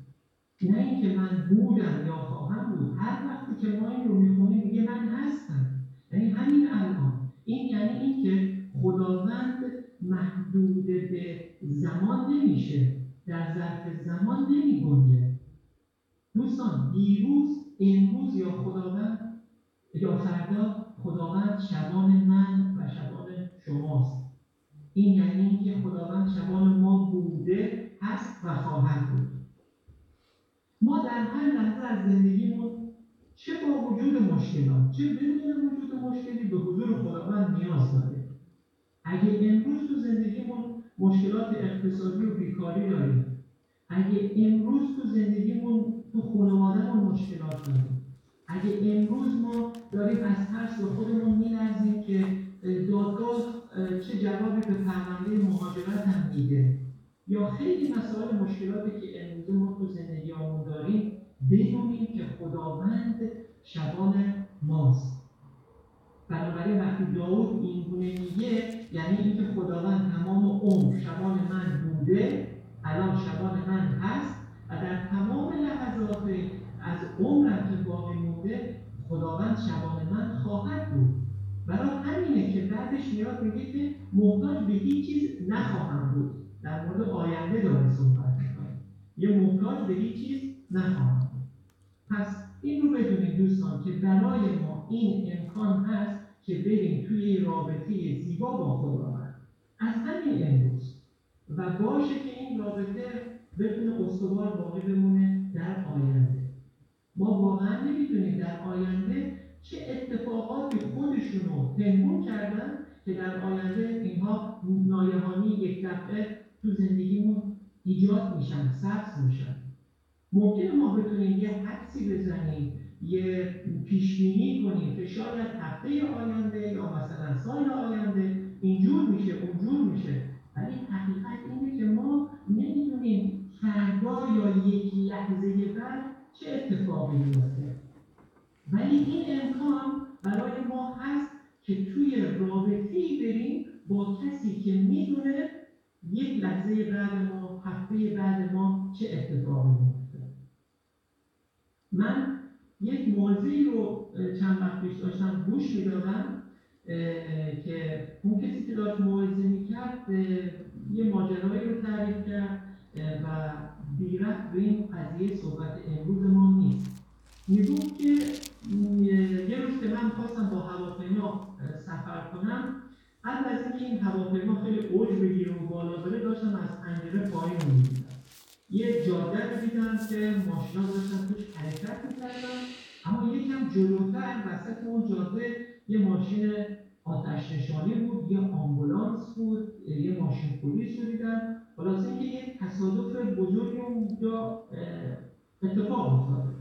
نه اینکه من بودم یا خواهم بود. هر وقتی که ما این رو میخونیم میگه من هستم، یعنی همین الان. این یعنی اینکه خداوند محدود به زمان نمیشه، در ظرف زمان نمیگنجه. دوستان دیروز، امروز یا خداوند یا فردا خداوند شبان من و شبان شماست. این یعنی اینکه خداوند شبان ما بوده، هست و خواهد بود. ما در هر لحظه از زندگیمون چه با وجود مشکلات، چه بدون وجود مشکلی به حضور خداوند نیاز داریم. اگه امروز تو زندگیمون مشکلات اقتصادی و بیکاری داریم، اگه امروز تو زندگیمون تو خانوادهمون مشکلات داریم، اگه امروز ما داریم از ترس به خودمون می‌لرزیم که دادگاه چه جوابی به پرونده مهاجرت هم میده، یا خیلی مسائل مشکلاتی که امروز ما تو زندگیامون داریم، بدونیم که خداوند شبان ماست. بنابراین وقتی داوود اینگونه میگه یعنی اینکه خداوند تمام عمر شبان من بوده، الان شبان من هست و در تمام لحظات از عمرم که باقی مونده خداوند شبان من خواهد بود. برای همینه که بعدش میاد میگه که محتاج به هیچ چیز نخواهم بود. در مورد آینده داره صحبت میکنه، یه محتاج به هیچ چیز نخواهم بود. پس این رو بدونید دوستان که برای ما این امکان هست که بریم توی رابطه زیبا با خداوند از همین امروز و باشه که این رابطه بتونه استوار باقی بمونه در آینده. ما واقعا نمی‌دونیم در آینده چه اتفاقاتی خودشونو پنهون کردن که در آینده اینها ناگهانی یک دفعه تو زندگیمون ایجاد میشن، سبز میشن. ممکنه ما بتونیم یه حدسی بزنیم، یه پیشبینی کنیم که شاید هفته آینده یا مثلا سال آینده اینجور میشه، اونجور میشه، ولی حقیقت اینه که ما نمی‌دونیم فردا یا یک لحظه بعد چه اتفاقی میفته. ولی این امکان برای ما هست که توی رابطه‌ای بریم با کسی که میدونه یک لحظه بعد ما، هفته بعد ما چه اتفاقی میفته. من یک موضوعی رو چند وقت پیش داشتم گوش میدادم که اون کسی که داشت موعظه میکرد یه ماجرایی رو تعریف کرد و بیرفت به این قضیه صحبت امروز ما نیست. میگفت که یه روز که من خواستم با هواپیما سفر کنم، قبل از اینکه این هواپیما خیلی اوج بگیره و بالا بره داشتم از پنجره پایین می‌دیدم. یه جاده رو دیدم که ماشینا داشتن توش حرکت می‌کردن، اما یکم جلوتر وسط اون جاده یه ماشین آتش نشانی بود، یه آمبولانس بود، یه ماشین پلیس رو دیدم. خلاصه اینکه یه تصادف بزرگی اونجا اتفاق افتاد.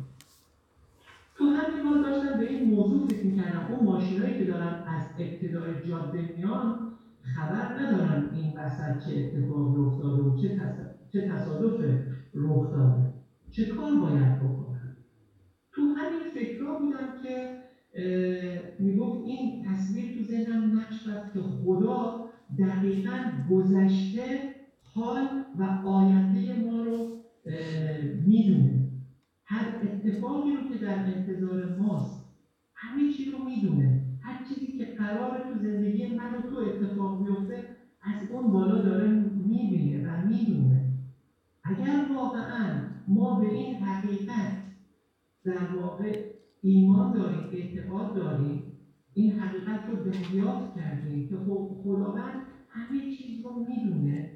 تو همین ما داشتم به این موضوع فکر می‌کردم، اون ماشینایی که دارن از ابتدای جاده میان خبر ندارن این وسط چه اتفاقی افتاده و چه چه تصادف رخ داده. چه کار باید بکنم؟ تو همین فکرها بودم که میگفت این تصویر تو ذهنم نقش بست که خدا دقیقاً گذشته، حال و آینده ما رو میدونه. هر اتفاقی رو که در انتظار ماست همه چی رو میدونه. هر چیزی که قراره تو زندگی من و تو اتفاق بیفته از اون بالا داره میبینه و میدونه. اگر واقعاً ما به این حقیقت در واقع ایمان داریم، اعتقاد داریم، این حقیقت رو دریافت کردیم که خداوند همه چیز رو میدونه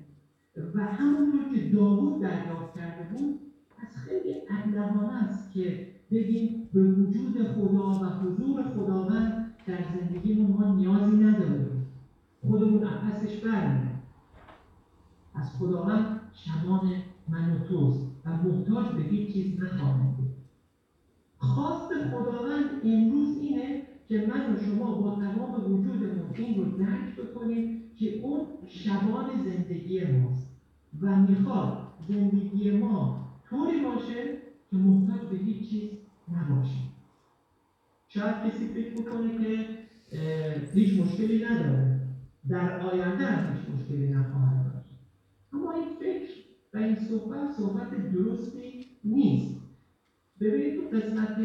و همونطور که داوود دریافت کرده بود، از خیلی عادلانه است که بگیم به وجود خدا و حضور خداوند در زندگیمون ما نیازی نداریم، خودمون افسش برمی‌داریم. از خداوند شمان من و توست و محتاج به هیچ چیز نخواهد بود. خواست خداوند امروز اینه که من و شما با تمام وجودمون این رو درک بکنیم که اون شبان زندگی ماست و میخواد زندگی ما طوری باشه که محتاج به هیچ چیز نباشه. شاید کسی فکر بکنه که هیچ مشکلی نداره، در آینده هیچ مشکلی نخواهد داشت. اما این فکر و این صحبت صحبت درستی نیست. ببینید تو قسمت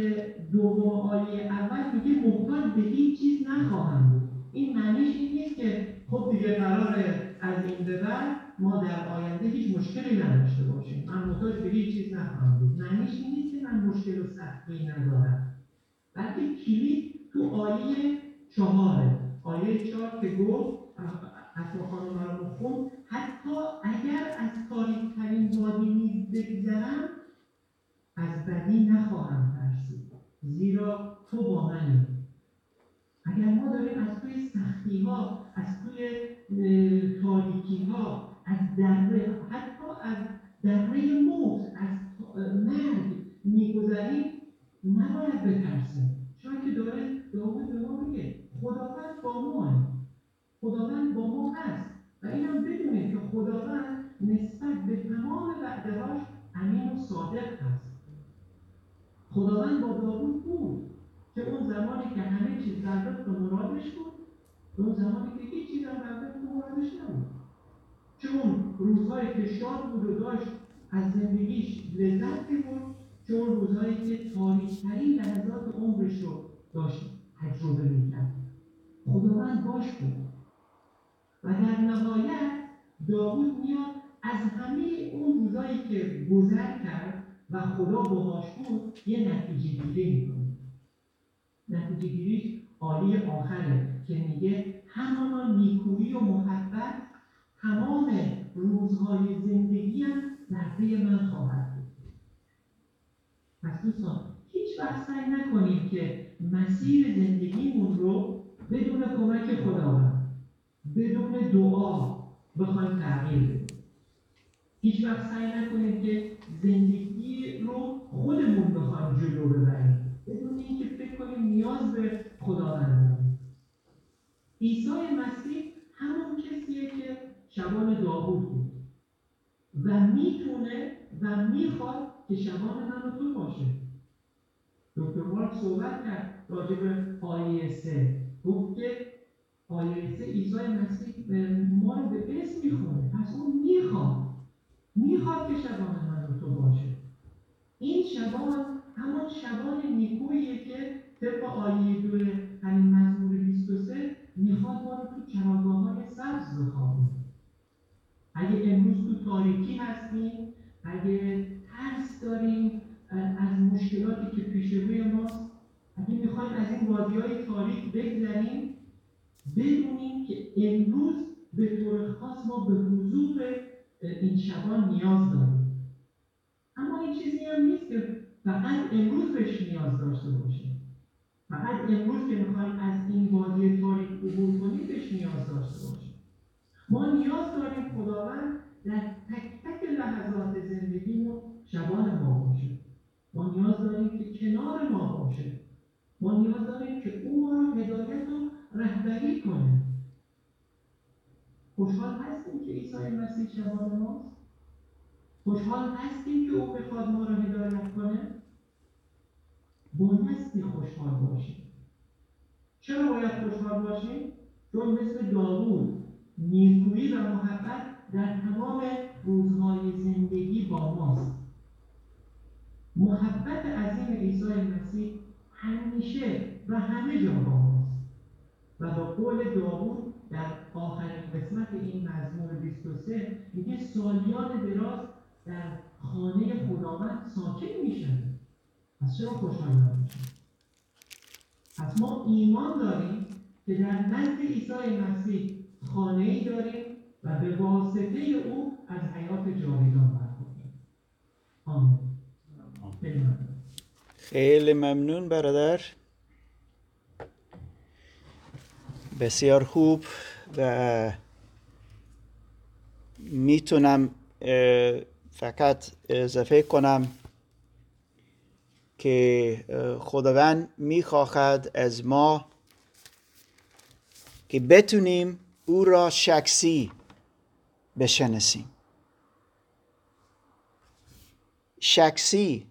دوم آیه اول میگه محتاج به هیچ چیز نخواهم بود. این معنیش این نیست که خب دیگه قراره از این به بعد ما در آینده هیچ مشکلی نداشته باشیم، من محتاج به هیچ چیز نخواهم بود. معنیش این نیست که من مشکل و سختی ندارم، بلکه کلید تو آیه چهاره. آیه چهار که گفت حتی خانم رو بخون، حتی اگر از تاریک‌ترین وادی نیز بگذرم از بدی نخواهم ترسید، زیرا تو با منی. اگر ما داریم از توی سختی ها، از توی تاریکی ها، از دره، حتی از دره موت، از مرگ میگذریم، نباید بترسیم. چون که داره داوود به ما میگه خداوند با ما، خداوند با ما هست. و اینم بدونید که خداوند نسبت به تمام وعده‌هاش امین و صادق هست. خداوند با داوود بود که اون زمانی که همه چیز در وقت مرادش بود، اون زمانی که هیچ چیز در وقت مرادش نبود، چون روزهایی که شاد بود و داشت از زندگیش لذت بود، چون روزهایی که تاریک‌ترین لحظات عمرش رو داشت تجربه می‌کرد، خداوند باش بود. و در نهایت داوود میاد از همه اون روزهایی که گذر کرد و خدا باهاش بود یه نتیجه گیری میکنه. نتیجه گیریش آیه آخره که میگه همانا نیکویی و محبت تمام روزهای زندگیم نزد من خواهد بود. پس دوستان هیچ وقت سعی نکنیم که مسیر زندگیمون رو بدون کمک خداوند، بدون دعا بخوایم تغییر بدیم. هیچ وقت سعی نکنیم که زندگی رو خودمون بخوایم جلو ببریم بدون اینکه فکر کنیم نیاز به خداوند داریم. عیسی مسیح همون کسیه که شبان داوود بود و میتونه و میخواد که شبان من رو تو باشه. دکتر مارک صحبت کرد راجع به آیه سه، گفت که آیه سه عیسی مسیح ما رو به بس میخوره، پس اون میخواد میخواد که شبان من رو تو باشه. این شبان همون شبان نیکویه که طبق آیه دو همین مزمور بیست و سه میخواد ما رو تو چراگاه‌های سبز بخوابونه. اگه امروز تو تاریکی هستیم، اگه ترس داریم از مشکلاتی که پیش روی ماست، اگه میخوایم از این وادی‌های تاریک بگذریم، بدونیم که امروز به طور خاص ما به حضور این شبان نیاز داریم. اما این چیزی هم نیست که فقط امروز بهش نیاز داشته باشیم، فقط امروز که میخوایم از این وادی تاریک عبور کنیم بهش نیاز داشته باشیم. ما نیاز داریم خداوند در تک تک لحظات زندگیمون شبان ما باشه. ما نیاز داریم که کنار ما باشه. ما نیاز داریم که او ما رو هدایت و رهبری کنه. خوشحال هستیم که عیسی مسیح شبان ماست؟ خوشحال هستیم که او بخواد ما رو هدایت کنه؟ بایستی خوشحال باشیم. چرا باید خوشحال باشیم؟ چون مثل داوود نیکویی و محبت در تمام روزهای زندگی با ماست. محبت عظیم عیسی مسیح همیشه و همه جا با ماست و با قول داوود در آخرین قسمت این مزمور بیست و سه میگه سالیان دراز در خانه خداوند ساکن میشن. پس چرا خوشحال نباشیم؟ پس ما ایمان داریم که در نزد عیسی مسیح خانه‌ای داریم و به واسطه او از حیات جاودان برخورداریم. آمین. آمین. خیلی ممنون برادر. بسیار خوب. و میتونم فقط اضافه کنم که خداوند میخواهد از ما که بتونیم او را شخصی بشناسیم. شخصی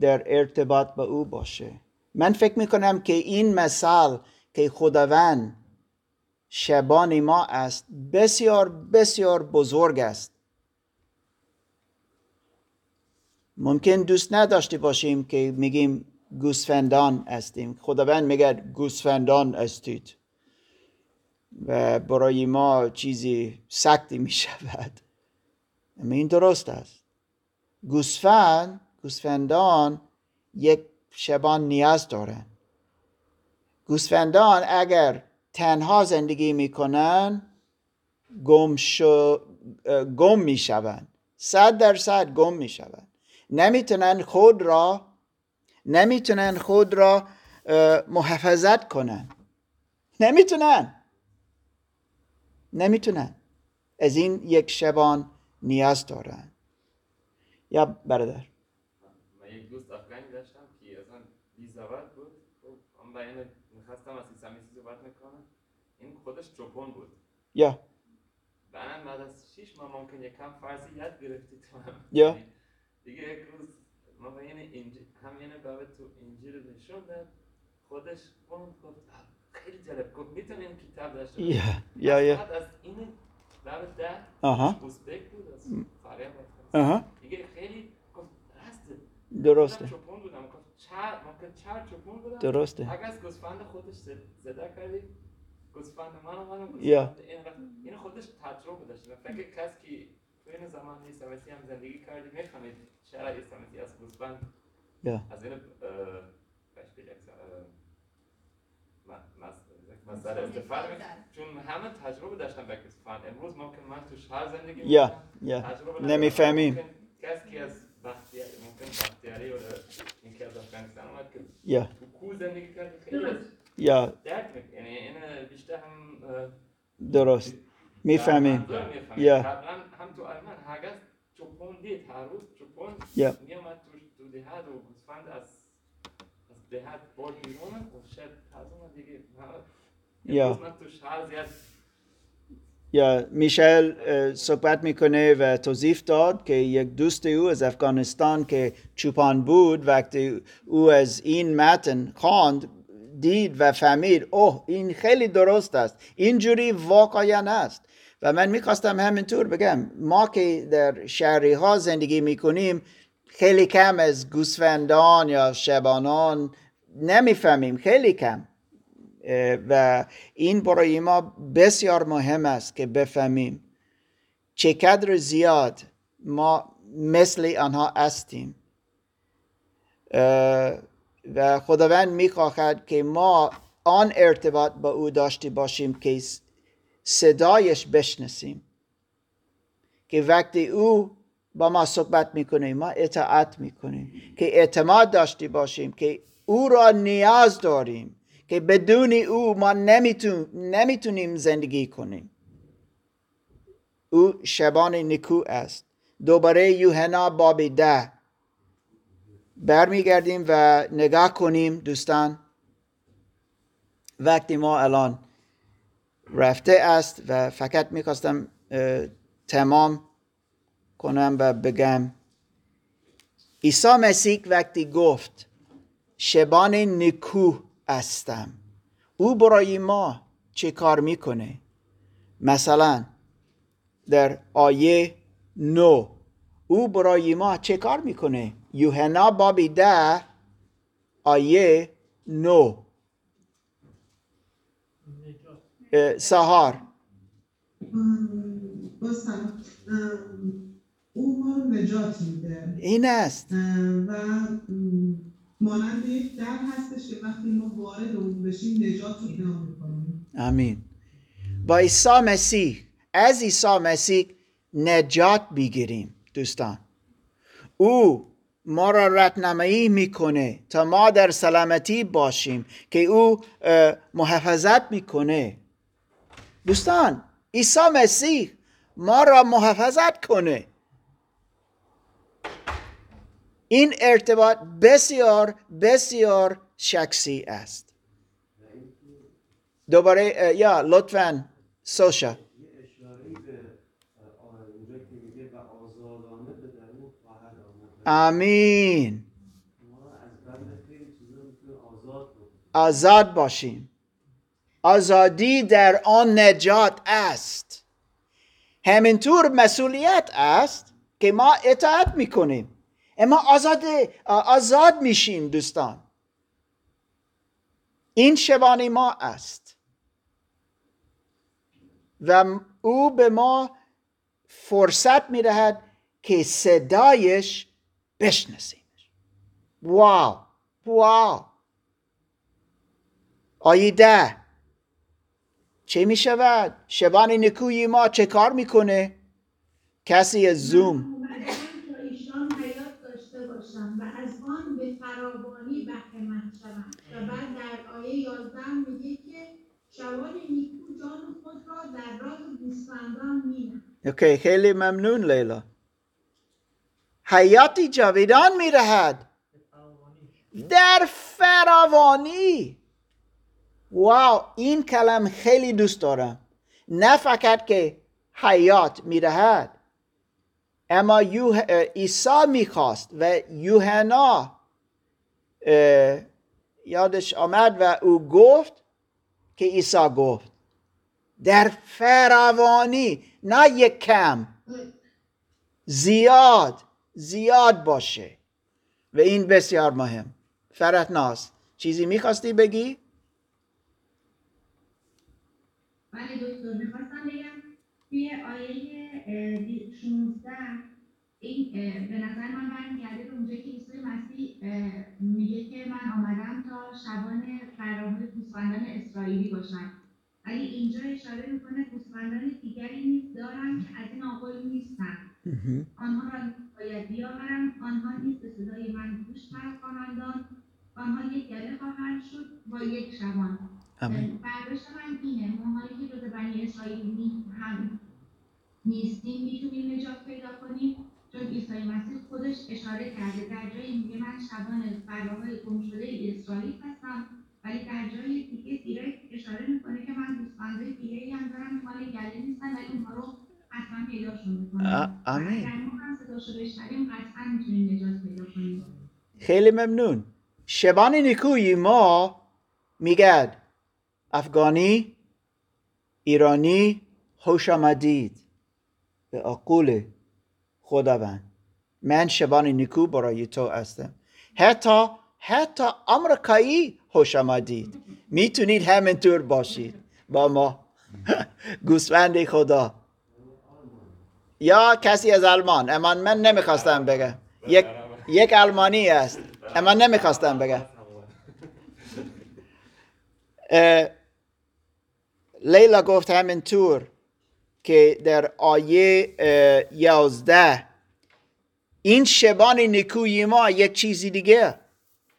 در ارتباط با او باشه. من فکر میکنم که این مثال که خداوند شبان ما است بسیار بسیار بزرگ است. ممکن دوست نداشته باشیم که میگیم گوسفندان هستیم. خداوند میگه گوسفندان هستید و برای ما چیزی سختی میشود. اما این درست است. گوسفند، گوسفندان یک شبان نیاز دارند. گوسفندان اگر تنها زندگی میکنن گم شو گم میشوند. صد درصد گم میشوند. نمیتونن خود را نمیتونن خود را محافظت کنن. نمیتونن نمیتونن از این یک شبان نیاز دارن. یا برادر من یک دوست افغانی داشتم که اصلا بیزوات بود. من با این میخواستم از اسلامی صحبت میکنم. این خودش چوپون بود. یا من بعد از شش ماه ممکن یکم فارسی یاد گرفتید. یا دیگه یک روز ما به این همین بابا تو انجیل نشون داد. خودش اون گفت خیلی جالب گفت میتونیم کتاب داشته باشیم. یا یا از این بابا ده آها اوزبک بود از فارس. آها دیگه خیلی گفت درسته درسته چوپون بودم گفت چهار ممکن چهار چوپون بودم درسته. اگه از گوسفند خودش زده کردی گوسفند منو منو گوسفند این خودش تجربه داشته. فکر کسی که این زمان نیست همسی هم زندگی کردی میخواید شرایط همسی از گوسفند از این بشکل مصدر استفاده میکنم چون همه تجربه داشتم به گوسفند. امروز ممکن من تو شهر زندگی میکنم نمیفهمیم کسی که از ممکن بختیاری یا اینکه از افغانستان اومد که تو کو زندگی کردی خیلی درک میکنم. یعنی این بیشتر هم درست میفهمیم. یا هم تو آلمان هاگس چوپون دید هر روز چوپون میامد تو دهات و گوسفند از دهات بار میموند و شد تازه دیگه. یا روز من تو شهر زیاد یا میشل صحبت میکنه و توضیح داد که یک دوست او از افغانستان که چوپان بود وقتی او از این متن خواند دید و فهمید اوه این خیلی درست است، اینجوری واقعا است. و من میخواستم همینطور بگم ما که در شهری ها زندگی میکنیم خیلی کم از گوسفندان یا شبانان نمیفهمیم، خیلی کم، و این برای ما بسیار مهم است که بفهمیم چقدر زیاد ما مثل آنها هستیم. و خداوند میخواهد که ما آن ارتباط با او داشته باشیم که صدایش بشناسیم، که وقتی او با ما صحبت میکنه ما اطاعت میکنیم، که اعتماد داشته باشیم که او را نیاز داریم، که بدون او ما نمیتون، نمیتونیم زندگی کنیم. او شبان نیکو است. دوباره یوحنا باب ده برمیگردیم و نگاه کنیم دوستان. وقتی ما الان رفته است و فقط میخواستم تمام کنم و بگم عیسی مسیح وقتی گفت شبان نیکو استم، او برای ما چه کار میکنه؟ مثلا در آیه نه او برای ما چه کار میکنه؟ یوحنا باب ده آیه نه سهار بستم او ما نجات میده. این است و مانند یک در هستش که وقتی ما وارد اون بشیم نجات رو پیدا می‌کنیم. آمین. با عیسی مسیح، از عیسی مسیح نجات می‌گیریم دوستان. او ما را راهنمایی میکنه تا ما در سلامتی باشیم، که او محافظت میکنه. دوستان عیسی مسیح ما را محافظت کنه. این ارتباط بسیار بسیار شخصی است. دوباره یا لطفاً ساشا آمین. آزاد باشیم. آزادی در آن نجات است. همینطور مسئولیت است که ما اطاعت میکنیم، اما آزاد آزاد میشیم دوستان. این شبان ما است و او به ما فرصت میدهد که صدایش بشناسیم. واو واو. آیه ده چه میشود؟ شبان نیکوی ما چه کار میکنه؟ کسی از زوم و از آن به فراوانی بهره مند شوند. و بعد در آیه یازده میگه که شبان نیکو جان خود را در راه گوسفندان می‌نهد. اوکی خیلی ممنون لیلا. حیاتی جاویدان می‌رهد در فراوانی. واو این کلم خیلی دوست دارم. نه فقط که حیات می‌رهد، اما عیسی میخواست و یوحنا یادش آمد و او گفت که عیسی گفت در فراوانی، نه یک کم، زیاد زیاد باشه. و این بسیار مهم. فرناز چیزی میخواستی بگی؟ بله دکتر، میخواستم بگم توی آیه شانزده این به نظر من برمیگرده به اونجایی که عیسی مسیح میگه که من آمدم تا شبان فراوان گوسفندان اسرائیلی باشم، ولی اینجا اشاره میکنه گوسفندان دیگری نیز دارم که از این آقای نیستم، آنها را باید بیاورم، آنها نیز به صدای من گوش خواهند داد، آنها یک گله خواهند شد با یک شبان. برداشت من اینه ماهایی که جز بنی اسرائیلی هم نیستیم میتونیم نجات پیدا کنیم، چون عیسی مسیح خودش اشاره کرده در جایی میگه من شبان فراوان گم شده اسرائیل هستم و ولی در جای دیگه زیرایی اشاره میکنه که من دوستانده دیگه‌ای هم دارم مال گله نیستن ولی اونها رو حتما پیداشون میکنم. آمین. اگر ما هم صداشو بشنویم قطعا میتونیم نجات پیدا کنیم. خیلی ممنون. شبان نیکوی ما میگه افغانی، ایرانی، خوش آمدید به عقول خداوند. من شبان نیکو برای تو هستم. حتی حتی امریکایی خوش آمدید. میتونید همینطور باشید با ما. گوسفند خدا یا کسی از آلمان. اما من نمیخواستم بگم. یک یک آلمانی است. اما نمیخواستم بگم. لیلا گفت همینطور که در آیه یازده این شبان نیکوی ما یک چیزی دیگه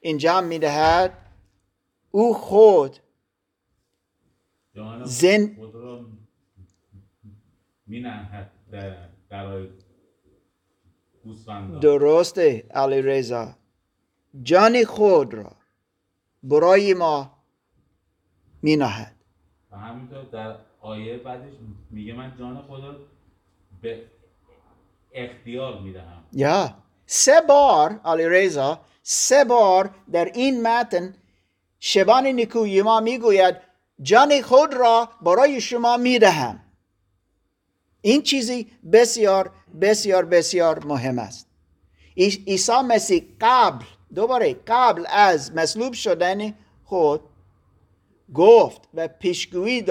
انجام میدهد. او خود زن خود را مینهد برای گوسفندان. درسته علی رضا، جان خود را برای ما مینهد. و همینطور در آیه بعدش میگه من جان خود را به اختیار میدهم. یا سه بار علی رضا، سه بار در این متن شبان نیکوی ما میگوید جان خود را برای شما میدهم. این چیزی بسیار بسیار بسیار مهم است. عیسی مسیح قبل دوباره قبل از مصلوب شدن خود گفت و پیشگویی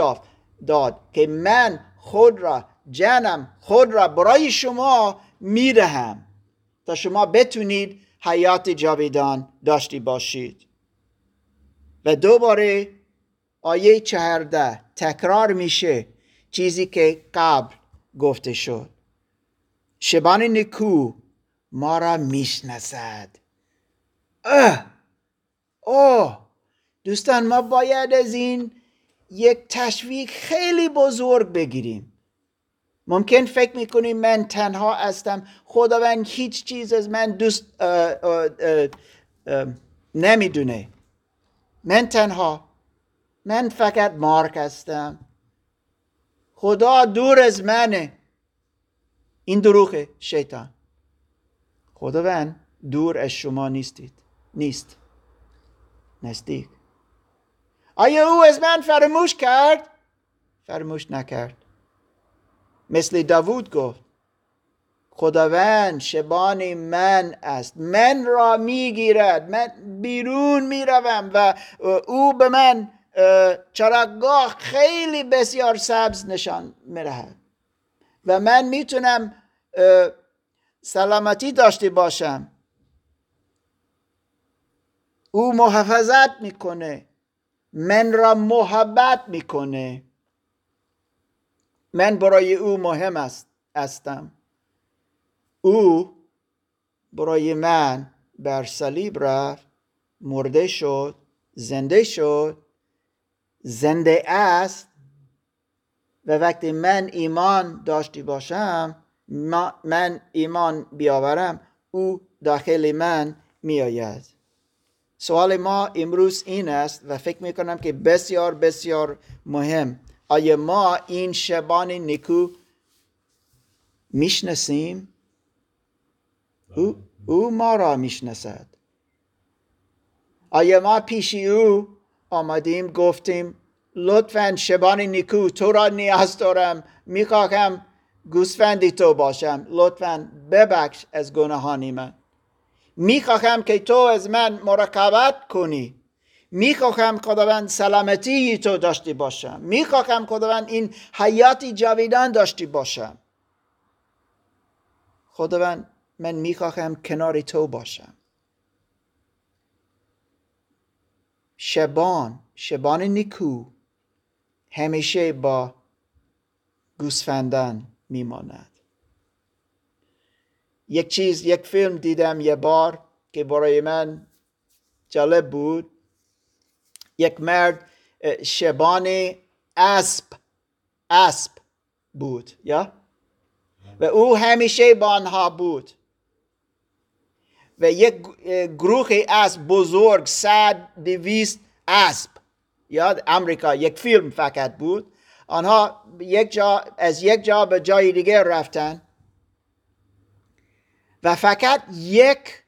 داد که من خود را، جانم خود را برای شما میدهم تا شما بتونید حیات جاودان داشتی باشید. و دوباره آیه چهارده تکرار میشه چیزی که قبل گفته شد. شبان نیکو ما را میشناسد. اه اوه دوستان، ما باید از این یک تشویق خیلی بزرگ بگیریم. ممکن فکر میکنی من تنها هستم، خداوند هیچ چیز از من دوست اه اه اه اه نمیدونه، من تنها، من فقط مارک هستم، خدا دور از منه. این دروغه شیطان. خداوند دور از شما نیستید، نیست، نزدیک. آیا او از من فراموش کرد؟ فراموش نکرد. مثل داوود گفت خداوند شبان من است، من را میگیرد، من بیرون میروم و او به من چراگاه خیلی بسیار سبز نشان میدهد و من میتونم سلامتی داشته باشم. او محافظت میکنه، من را محبت میکنه، من برای او مهم است هستم. او برای من بر صلیب رفت، مرده شد، زنده شد، زنده است. و وقتی من ایمان داشتی باشم، من ایمان بیاورم، او داخل من می آید. سوال ما امروز این است و فکر می کنم که بسیار بسیار مهم: آیا ما این شبان نیکو میشناسیم؟ او او ما را میشناسد. آیا ما پیش او آمدیم گفتیم لطفاً شبان نیکو تو را نیاز دارم، میخواهم گوسفند تو باشم، لطفاً ببخش از گناهان من، میخواهم که تو از من مراقبت کنی، میخواهم خداوند سلامتی تو داشتی باشم، میخواهم خداوند این حیاتی جاودان داشتی باشم، خداوند من میخواهم کنار تو باشم. شبان شبان نیکو همیشه با گوسفندان میماند. یک چیز، یک فیلم دیدم یه بار که برای من جالب بود. یک مرد شبان اسب اسب بود یا و او همیشه با آنها بود و یک گروه اسب بزرگ صد دویست اسب، یاد امریکا یک فیلم فقط بود. آنها یک جا از یک جا به جای دیگر رفتن و فقط یک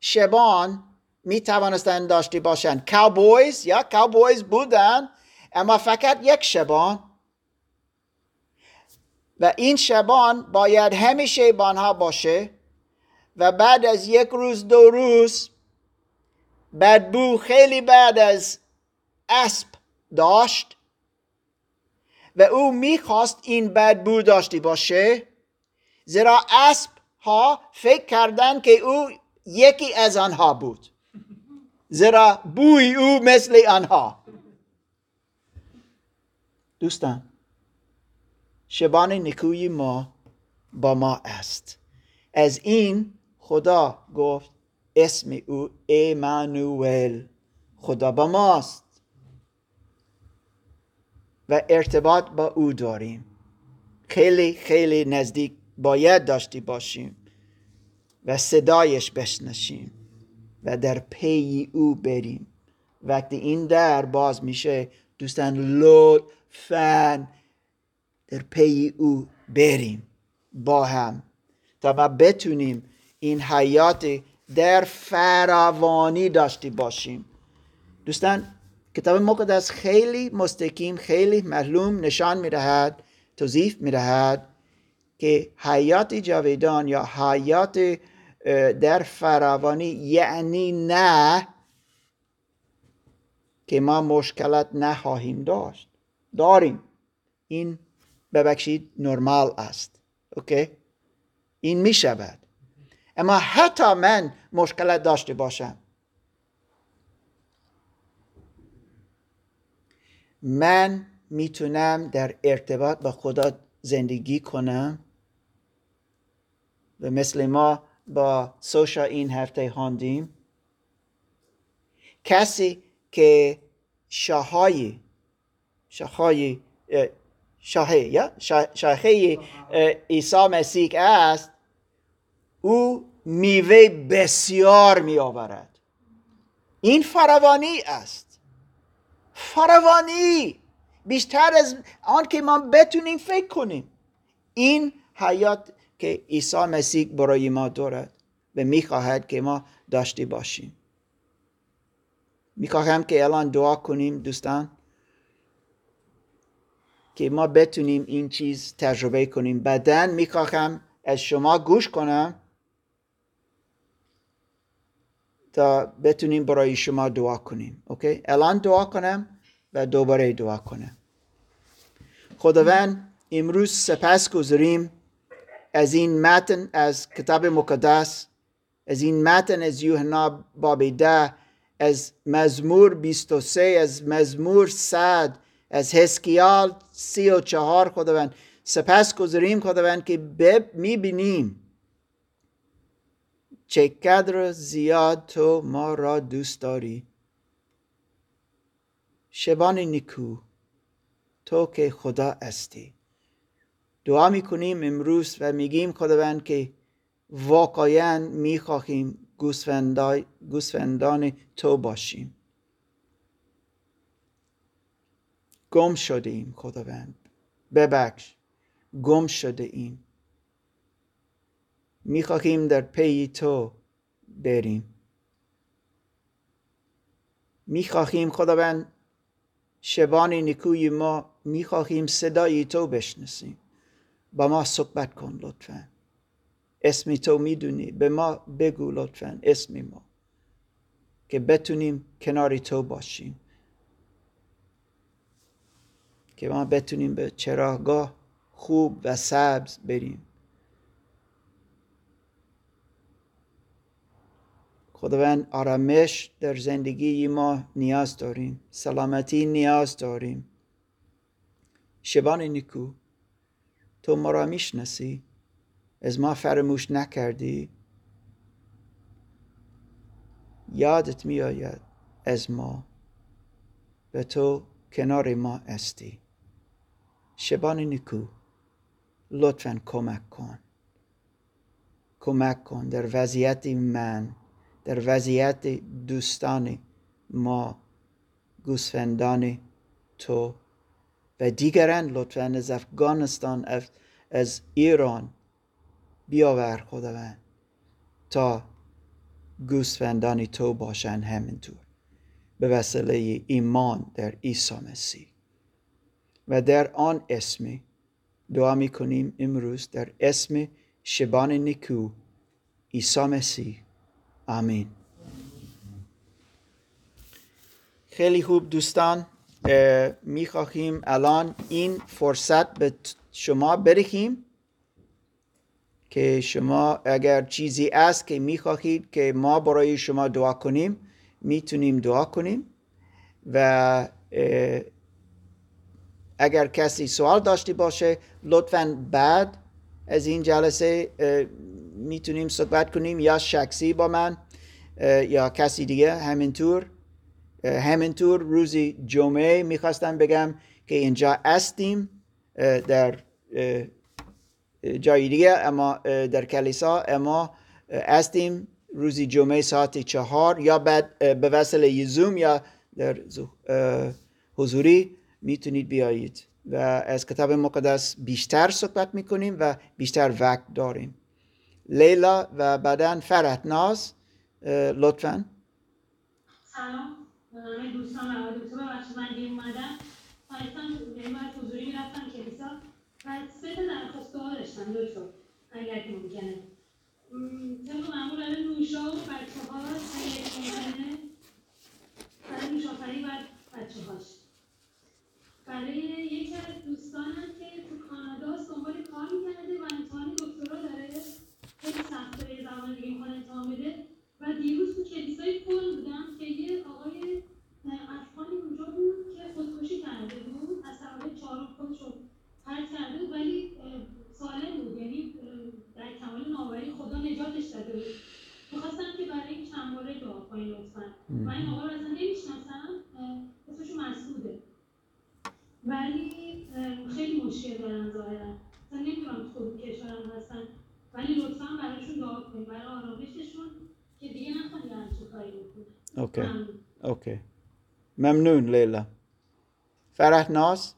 شبان می توانستند داشتی باشند. کاوبویز یا کاوبویز بودند، اما فقط یک شبان، و این شبان باید همیشه با آنها باشه. و بعد از یک روز دو روز بدبو خیلی بعد از اسب داشت و او میخواست این بدبو داشتی باشه، زیرا اسب ها فکر کردن که او یکی از آنها بود، زیرا بوی او مثل آنها. دوستان، شبان نیکوی ما با ما است. از این خدا گفت اسم او ایمانوئل، خدا با ماست و ارتباط با او داریم. خیلی خیلی نزدیک باید داشتی باشیم و صدایش بشنشیم و در پی او بریم. وقتی این در باز میشه، دوستان لطفاً در پی او بریم با هم تا ما بتونیم این حیات در فراوانی داشتی باشیم. دوستان، کتاب مقدس خیلی مستقیم، خیلی معلوم نشان می‌دهد، توضیح می‌دهد که حیات جاودان یا حیات در فراوانی یعنی نه که ما مشکلات نخواهیم داشت. داریم. این ببخشید نرمال است. اوکی؟ این می شود. اما حتی من مشکلات داشته باشم، من میتونم در ارتباط با خدا زندگی کنم و مثل ما با سوشا این هفته خواندیم، کسی که شاخه‌ای شاخه‌ای شاخه یا شاخه عیسی مسیح است، او میوه بسیار می آورد. این فراوانی است، فراوانی بیشتر از آن که ما بتونیم فکر کنیم. این حیات که عیسی مسیح برای ما دارد و میخواهد که ما داشته باشیم. میخواهم که الان دعا کنیم دوستان، که ما بتونیم این چیز تجربه کنیم. بعدن میخواهم از شما گوش کنم تا بتونیم برای شما دعا کنیم. اوکی؟ الان دعا کنم و دوباره دعا کنم. خداوند، امروز سپاسگزاریم از این متن از کتاب مقدس، از این متن از یوحنا باب ده، از مزمور بیست و سه، از مزمور صد، از حزقیال سی و چهار. خداوند سپاسگزاریم خداوند که میبینیم چه قدر زیاد تو ما را دوست داری. شبان نیکو، تو که خدا هستی، دعا میکنیم امروز و میگیم خداوند که واقعا میخواهیم گوسفندان تو باشیم. گم شده ایم خداوند، ببخش، گم شده ایم. میخواهیم در پی تو بریم. میخواهیم خداوند شبان نیکوی ما، میخواهیم صدای تو بشنویم. با ما صحبت کن لطفاً. اسم تو میدونی، به ما بگو لطفاً اسم ما، که بتونیم کنار تو باشیم، که ما بتونیم به چراگاه خوب و سبز بریم. خداوند آرامش در زندگی ما نیاز داریم، سلامتی نیاز داریم. شبان نیکو، تو ما را میشناسی، از ما فراموش نکردی، یادت میآید از ما و تو کنار ما هستی. شبان نیکو، لطفاً کمک کن، کمک کن در وضعیت من، در وضعیت دوستان ما، گوسفندان تو و دیگران لطفاً از افغانستان، از ایران بیاور خداوند، تا گوسفندان تو باشن همینطور به وسیله ایمان در عیسی مسیح. و در آن اسم دعا می کنیم امروز، در اسم شبان نیکو عیسی مسیح. آمین. خیلی خوب دوستان، می خواهیم الان این فرصت به شما بدهیم که شما اگر چیزی است که می خواهید که ما برای شما دعا کنیم، می تونیم دعا کنیم. و اگر کسی سوال داشتی باشه لطفاً بعد از این جلسه می تونیم صحبت کنیم، یا شخصی با من یا کسی دیگه. همینطور همینطور روزی جمعه می خواستم بگم که اینجا هستیم در جای دیگه، اما در کلیسا اما هستیم روزی جمعه ساعت چهار، یا بعد به وسیله زوم یا در حضوری میتونید بیایید و از کتاب مقدس بیشتر صحبت میکنیم و بیشتر وقت داریم. لیلا و بعداً فرهناز لطفاً. سلام به نام دوستان و دوستان بخش من دیر اومدم. پایستان دیم باید حضوری میرفتم کلیسا و سه تا درخواستگاه داشتم دوشو اگر که ممکنه. طبق معمول الان نوشا و بچه ها اگر که ممکنه برای نوشافری و بچه هاش. برای یکی از دوستانم که تو کانادا دنبال کار میکرده و امتحان دکترا داره، خیلی سخت داره، یه زمان دیگه میخوان امتحان بده. و دیروز تو کلیسای پل بودم که یه آقای افغانی اونجا بود که خودکشی کرده بود، از سوال چهارم خودش رو پرد کرده بود، ولی سالم بود، یعنی در کمال ناوری خدا نجاتش داده بود. میخواستم که برای این چند باره دعا کنین لطفاً. من این آقا رو اصلا نمیشناسم، اسمش مسعوده، ولی خیلی مشکل دارن ظاهرا، اصلا نمیدونم خود کشورم هستن، ولی لطفاً برایشون دعا کنین، برای آرامششون که دیگه نخواهی همچه کاری بکنم. اوکی اوکی، ممنون لیلا. فرهناز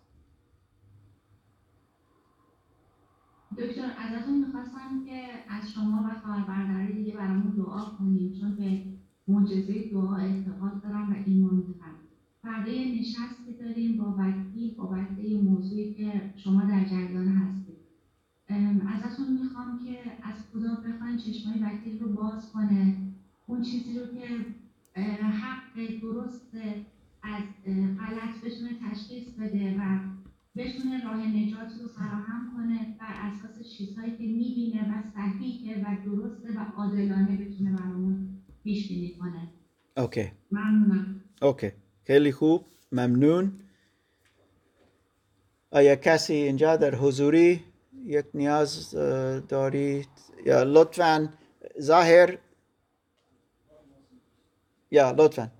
دکتر، ازتون میخواستم که از شما و خواهر برادرای دیگه برامون دعا کنید، چون به معجزه دعا اعتقاد دارم و ایمان دارم. فردا نشستی داریم با وکیل بابت یه موضوعی که شما در جریان هستید. ازتون میخوام که از خدا بخواید چشمای وکیل رو باز کنه، اون چیزی رو که حق درست از غلط بتونه تشخیص بده و بتونه راه نجات رو فراهم کنه، بر اساس چیزهایی که میبینه و صحیحه و درسته و عادلانه بتونه برامون پیش بینی کنه. اوکی. ممنونم. اوکی. خیلی خوب. ممنون. آیا کسی اینجا در حضوری یک نیاز دارید؟ یا لطفاً ظاهر یا لطفاً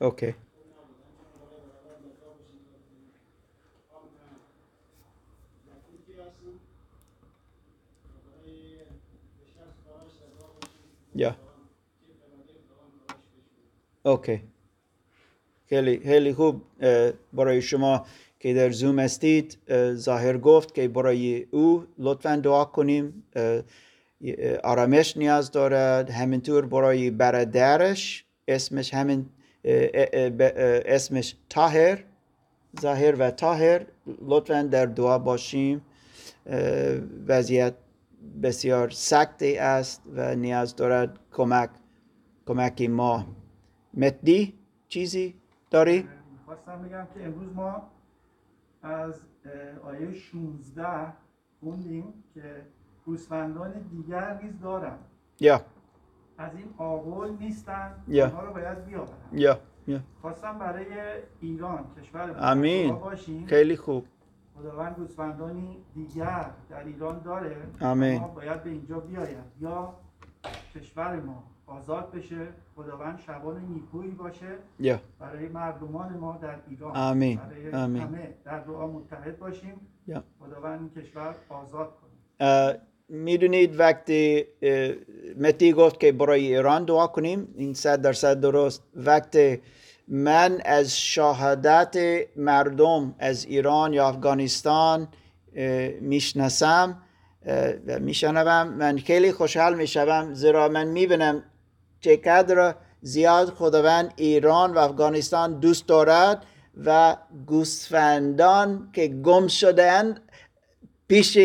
اوکی یا اوکی خیلی خیلی خوب. برای شما که در زوم هستید، ظاهر گفت که برای او لطفاً دعا کنیم، آرامش نیاز دارد. همینطور برای برادرش، اسمش همین اسمش طاهر، ظاهر و طاهر لطفاً در دعا باشیم. وضعیت بسیار سختی است و نیاز دارد کمک کمک ما. مهدی چیزی داری؟ می‌خواستم بگم که امروز ما از آیه شانزده خوندیم که گوسفندان دیگر نیز دارند. یا yeah. از این آغول نیستن، اونها رو باید بیاورن. یا یا خواستم برای ایران کشور امین باشیم. خیلی خوب. خداوند گوسفندانی دیگر در ایران داره. آمین. ما باید به اینجا بیاید، یا کشور ما آزاد بشه، خداوند شبان نیکویی باشه yeah. برای مردمان ما در ایران آمین. برای آمین. همه در دعا متحد باشیم yeah. خداوند کشور آزاد کنه. میدونید وقتی متی گفت که برای ایران دعا کنیم، این صد درصد درست. وقتی من از شهادت مردم از ایران یا افغانستان میشناسم و میشنوم، من خیلی خوشحال میشوم، زیرا من میبینم چقدر زیاد خداوند ایران و افغانستان دوست دارد و گوسفندان که گم شده‌اند پیش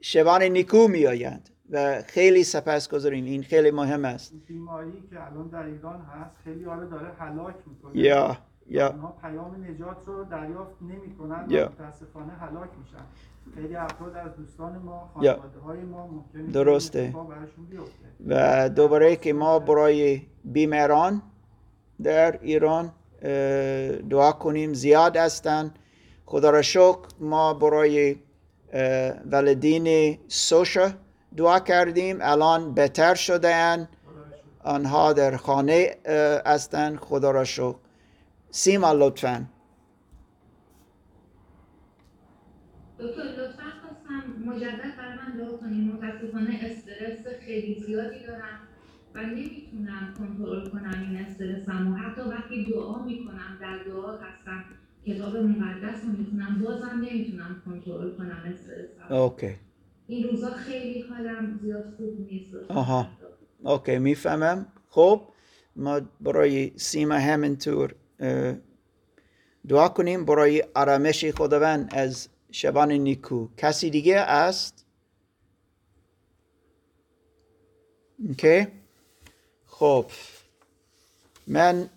شبان نیکو میآیند و خیلی سپاسگزاریم. این خیلی مهم است. بیماری که الان در ایران هست خیلی آره داره هلاک میکنه. یا yeah, یا yeah. اونها پیام نجات رو دریافت نمیکنن و yeah. متاسفانه هلاک میشن. خیلی افراد از دوستان ما، خانواده های ما ممکنه درسته و دوباره که ما برای بیماران در ایران دعا کنیم، زیاد هستن. خدا را شکر ما برای والدین سوشا دعا کردیم، الان بهتر شدن، آنها در خانه هستن، خدا را شکر. سیما لطفاً دکتر لطفاً خواستم مجدد برای من دعا کنیم. متاسفانه استرس خیلی زیادی دارم و نمیتونم کنترل کنم این استرسم و حتی وقتی دعا میکنم، در دعا هستم، کتاب مقدس رو میخونم، بازم نمیتونم کنترل کنم استرسم. اوکی. این روزا خیلی حالم زیاد خوب نیست. آها. اوکی میفهمم. خب ما برای سیما همینطور دعا کنیم برای آرامش خداوند از شبان نیکو. کسی دیگه است؟ اوکی. خب من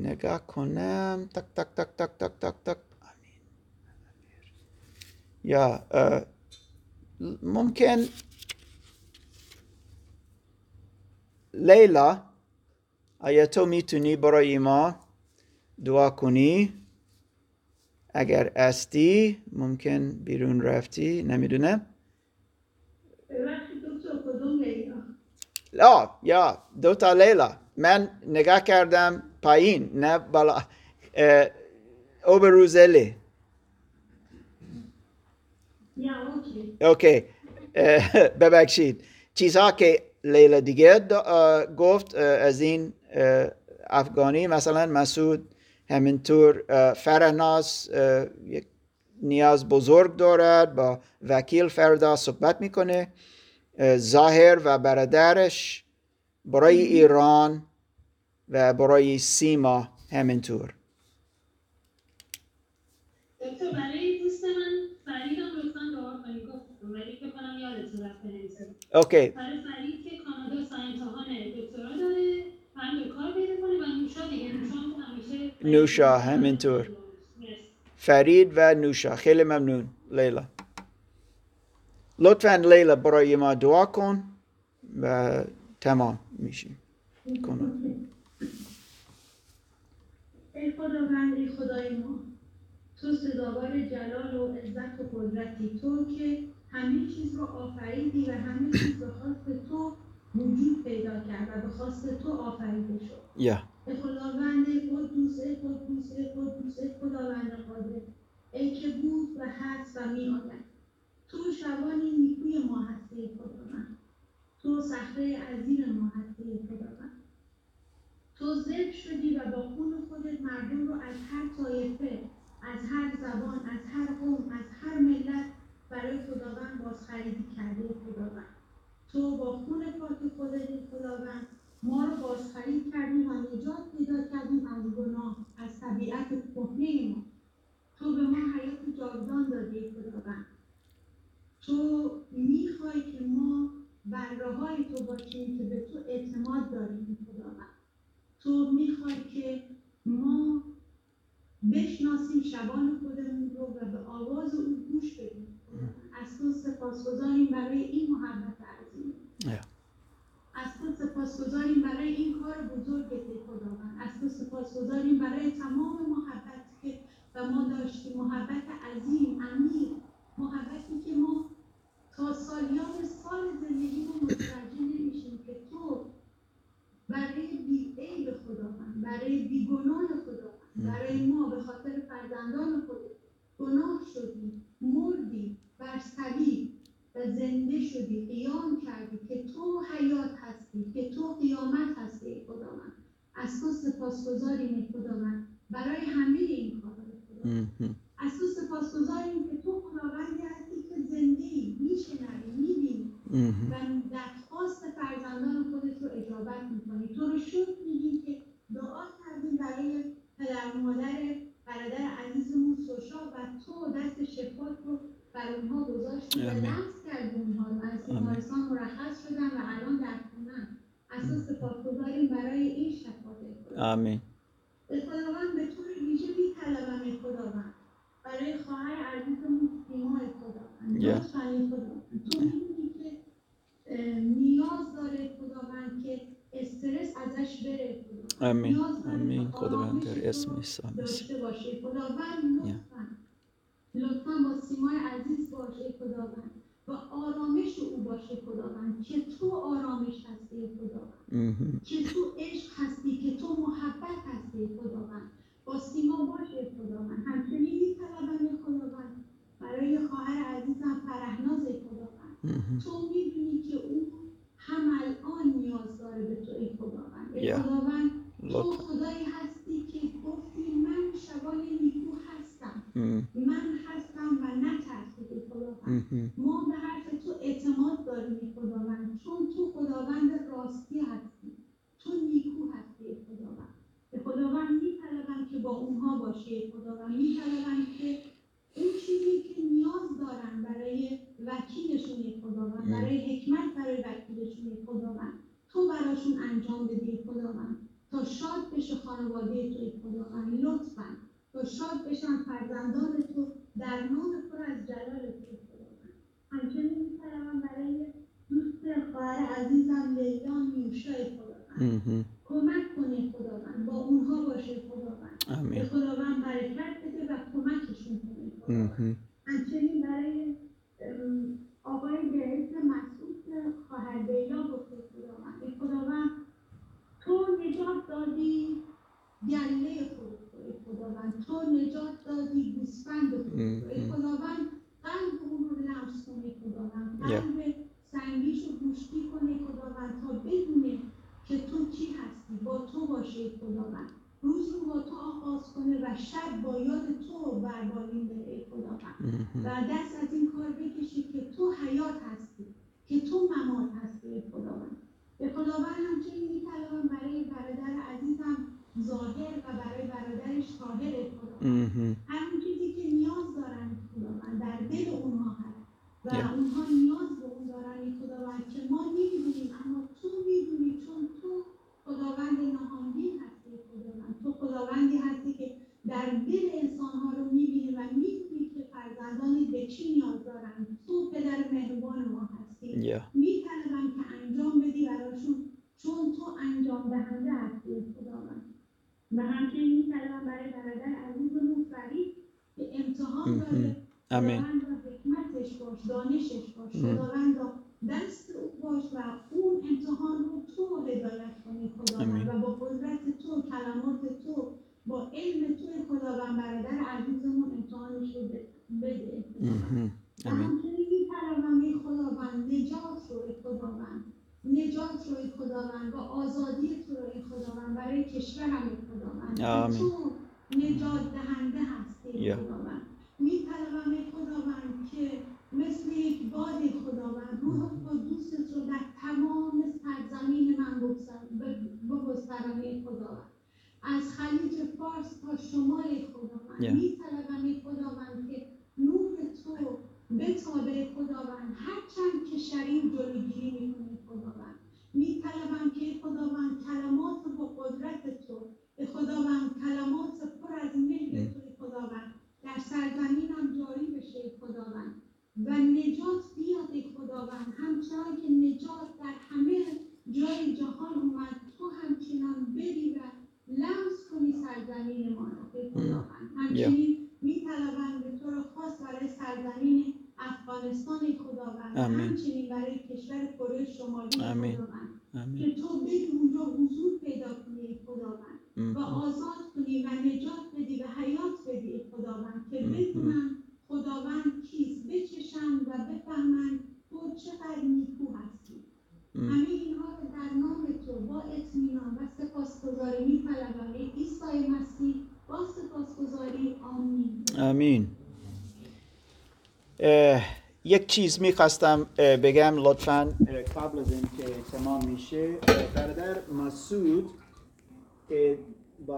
نگاه کنم. تک تک تک تک تک تک تک. آمین. یا ممکن لیلا، آیا تو میتونی برای ما دعا کنی؟ اگر استی، ممکن بیرون رفتی، نمیدونم. لا یا دوتا لیلا، من نگاه کردم پایین نه بالا. اوبروزلی یا اوکی اوکی ببخشید. چیزها که لیلا دیگه گفت از این افغانی، مثلا مسعود همینطور، فرناز یک نیاز بزرگ دارد، با وکیل فردا صحبت میکنه، ظاهر و برادرش، برای ایران و برای سیما همینطور. دکتر برای دوست من فرید هم لطفاً دعا کنی. گفتم ولی فکر کنم یادت رفت بنویسم. اوکی. برای فرید که کانادا سا امتحان دکترا داره، هم کار پیدا کنه و نوشا دیگه، نوشا همیشه نوشا همینطور. فرید و نوشا. خیلی ممنون لیلا. لطفاً لیلا برای ما دعا کن و تمام میشیم. کنم ای خداوند، ای خدای ما، تو سزاوار جلال و عزت و قدرتی، تو که همه چیز رو آفریدی و همه چیز به خواست تو وجود پیدا کرد و به خواست تو آفریده شد. یا ای خداوند قدوس، ای قدوس، ای قدوس، ای خداوند قادر، ای که بود و هست و می‌آید. تو شبان نیکوی ما هستی ای خداوند، تو صخره عظیم ما هستی ای خداوند. تو ذبح شدی و با خون خودت مردم رو از هر طایفه، از هر زبان، از هر قوم، از هر ملت برای خداوند بازخریدی کرده خداوند. تو با خون پاک خودت خداوند ما رو بازخرید کردی و نجات پیدا کردیم از گناه، از طبیعت کهنه ما. تو به ما حیات جاودان دادی خداوند. تو میخوای که ما بر راه‌های تو باشیم که به تو اعتماد داریم خداوند. تو میخوای که ما بشناسیم شبان خودمون رو و به آواز اون گوش بدیم. از تو سپاسگزاریم برای این محبت عظیم. از تو سپاسگزاریم برای این کار بزرگت ای خداوند. از تو سپاسگزاریم برای تمام محبت که و ما داشتیم، محبت عظیم، عمیق، محبتی که ما تا سالیان سال زندگی برای ما به خاطر فرزندان خودت گناه شدی، مردی، بر صلیب و زنده شدی، قیام کردی که تو حیات هستی، که تو قیامت هستی. ای خدا من از تو سپاسگزاریم. ای خدا من برای همه این کارا از تو سپاسگزاریم که تو خداوندی هستی که زنده‌ای، میشنوی، میبینی و درخواست فرزندان خودت رو اجابت میکنی. تو رو شکر میگیم که دعا کردیم برای پدر مادر برادر عزیزمون سوشا و تو دست شفات رو برای اونها گذاشتی و لمس کردی اونها رو، از بیمارستان مرخص شدن و الان در خونه‌ان. از تو سپاسگزاریم برای این شفاعت. آمین. خداوند به طور ویژه می‌طلبم خداوند برای خواهر عزیزمون سیما خداوند، لطفاً خداوند تو می‌بینی که نیاز داره خداوند که استرس ازش بره خداوند. آمین آمین خداوند در اسم عیسی داشته باشه خداوند. لطفاً لطفاً با سیمای عزیز باشه خداوند و آرامش او باشه خداوند که تو آرامش هستی خداوند، که تو عشق هستی، که تو محبت هستی خداوند. با سیما باشه خداوند. همچنین این طلبم خداوند برای خواهر عزیزم فرهناز خداوند، تو میدونی که او هم الان نیاز داره به تو ای خداوند. ای خداوند تو خدایی هستی که گفتی من شبان نیکو هستم، من هستم و نترسیدی خداوند. ما به حرف تو اعتماد داریم ای خداوند، چون تو خداوند راستی هستی، تو نیکو هستی ای خداوند. به خداوند می‌طلبم که با اونها باشی ای خداوند. می‌طلبم که اون چیزی که نیاز دارن برای وکیلشون ای خداوند، برای حکمت برای وکیلشون ای خداوند، تو براشون انجام بده ای خداوند تا شاد بشه خانواده تو ای خداوند. لطفاً تا شاد بشن فرزندان تو در نام پر از جلال تو ای خداوند. همچنین می‌طلبم برای دوست خواهر عزیزم لیلا نوشا ای خداوند، کمک کنه خداوند، با اونها باشه خداوند. به خداوند برکت بده و کمکشون کنه خداوند. همچنین برای آقای جهیز مسعود خواهر لیلا بخور خداوند. به خداوند تو نجات دادی گله خود خداوند، تو نجات دادی گوسفند خود خداوند. قلب اون رو لمس کنه خداوند، قلب سنگیش رو گوشتی کنه خداوند تا بدونه که تو چی هستی، با تو باشه خداوند. روز رو با تو آغاز کنه و شب با یاد تو بربالین بره خداوند و دست از این کار بکشه که تو حیات هستی، که تو ممات هستی خداوند. به خداوند همچنین می‌طلبم برای برادر عزیزم ظاهر و برای برادرش طاهر خداوند، همون چیزی که نیاز دارن خداوند در دل اونها هست و yeah. اونها نیاز به اون دارن خداوند که ما نمی‌دونیم، اما تو می‌دونی، چون تو خداوند نهانی هستی خداوند. تو خداوندی هستی که در دل انسان‌ها رو می‌بینی و می‌دونی که فرزندان به چی نیاز دارن. تو پدر مهربان ما هستی. yeah. می‌طلبم که انجام بدی براشون، چون تو انجام دهنده هستی خداوند. و همچنین می‌طلبم برای برادر عزیزمون فرید که امتحان داره، خداوند را حکمتش باش، دانشش باش خداوند، را دست او باش و اون امتحان رو تو هدایت کنی خداوند و با قدرت تو، کلمات تو، با علم تو خداوند برادر عزیزمون امتحانش رو بده. و همچنین می‌طلبم ای خداوند نجات رو خداوند، نجات روی خداوند و آزادی تو روی خداوند برای کشورم خداوند. آمین. تو نجات دهنده هستی yeah. خداوند. می‌طلبم خداوند که مثل یک باد خداوند روح قدوست رو در تمام سرزمین من بگسترانی خداوند، از خلیج فارس تا شمال خداوند. yeah. می‌طلبم خداوند که نور تو بتابه خداوند، هرچند که شریر جلوگیری می‌کنه خداوند. می‌طلبم که خداوند کلمات با قدرت تو، به خداوند کلمات پر از مهر تو خداوند در سرزمینم جاری بشه خداوند و نجات بیاد خداوند. همچنان که نجات در همه جای جهان اومد، تو همچنان بری و لمس کنی سرزمین ما رو خداوند. همچنین می‌طلبم به طور خاص برای سرزمین افغانستان خداوند، همچنین برای کشور کره شمالی خداوند، که تو به اونجا حضور پیدا کنی خداوند و آزاد کنی و نجات بدی آمین. یک چیز میخواستم بگم لطفاً قبل از اینکه تمام میشه. برادر مسعود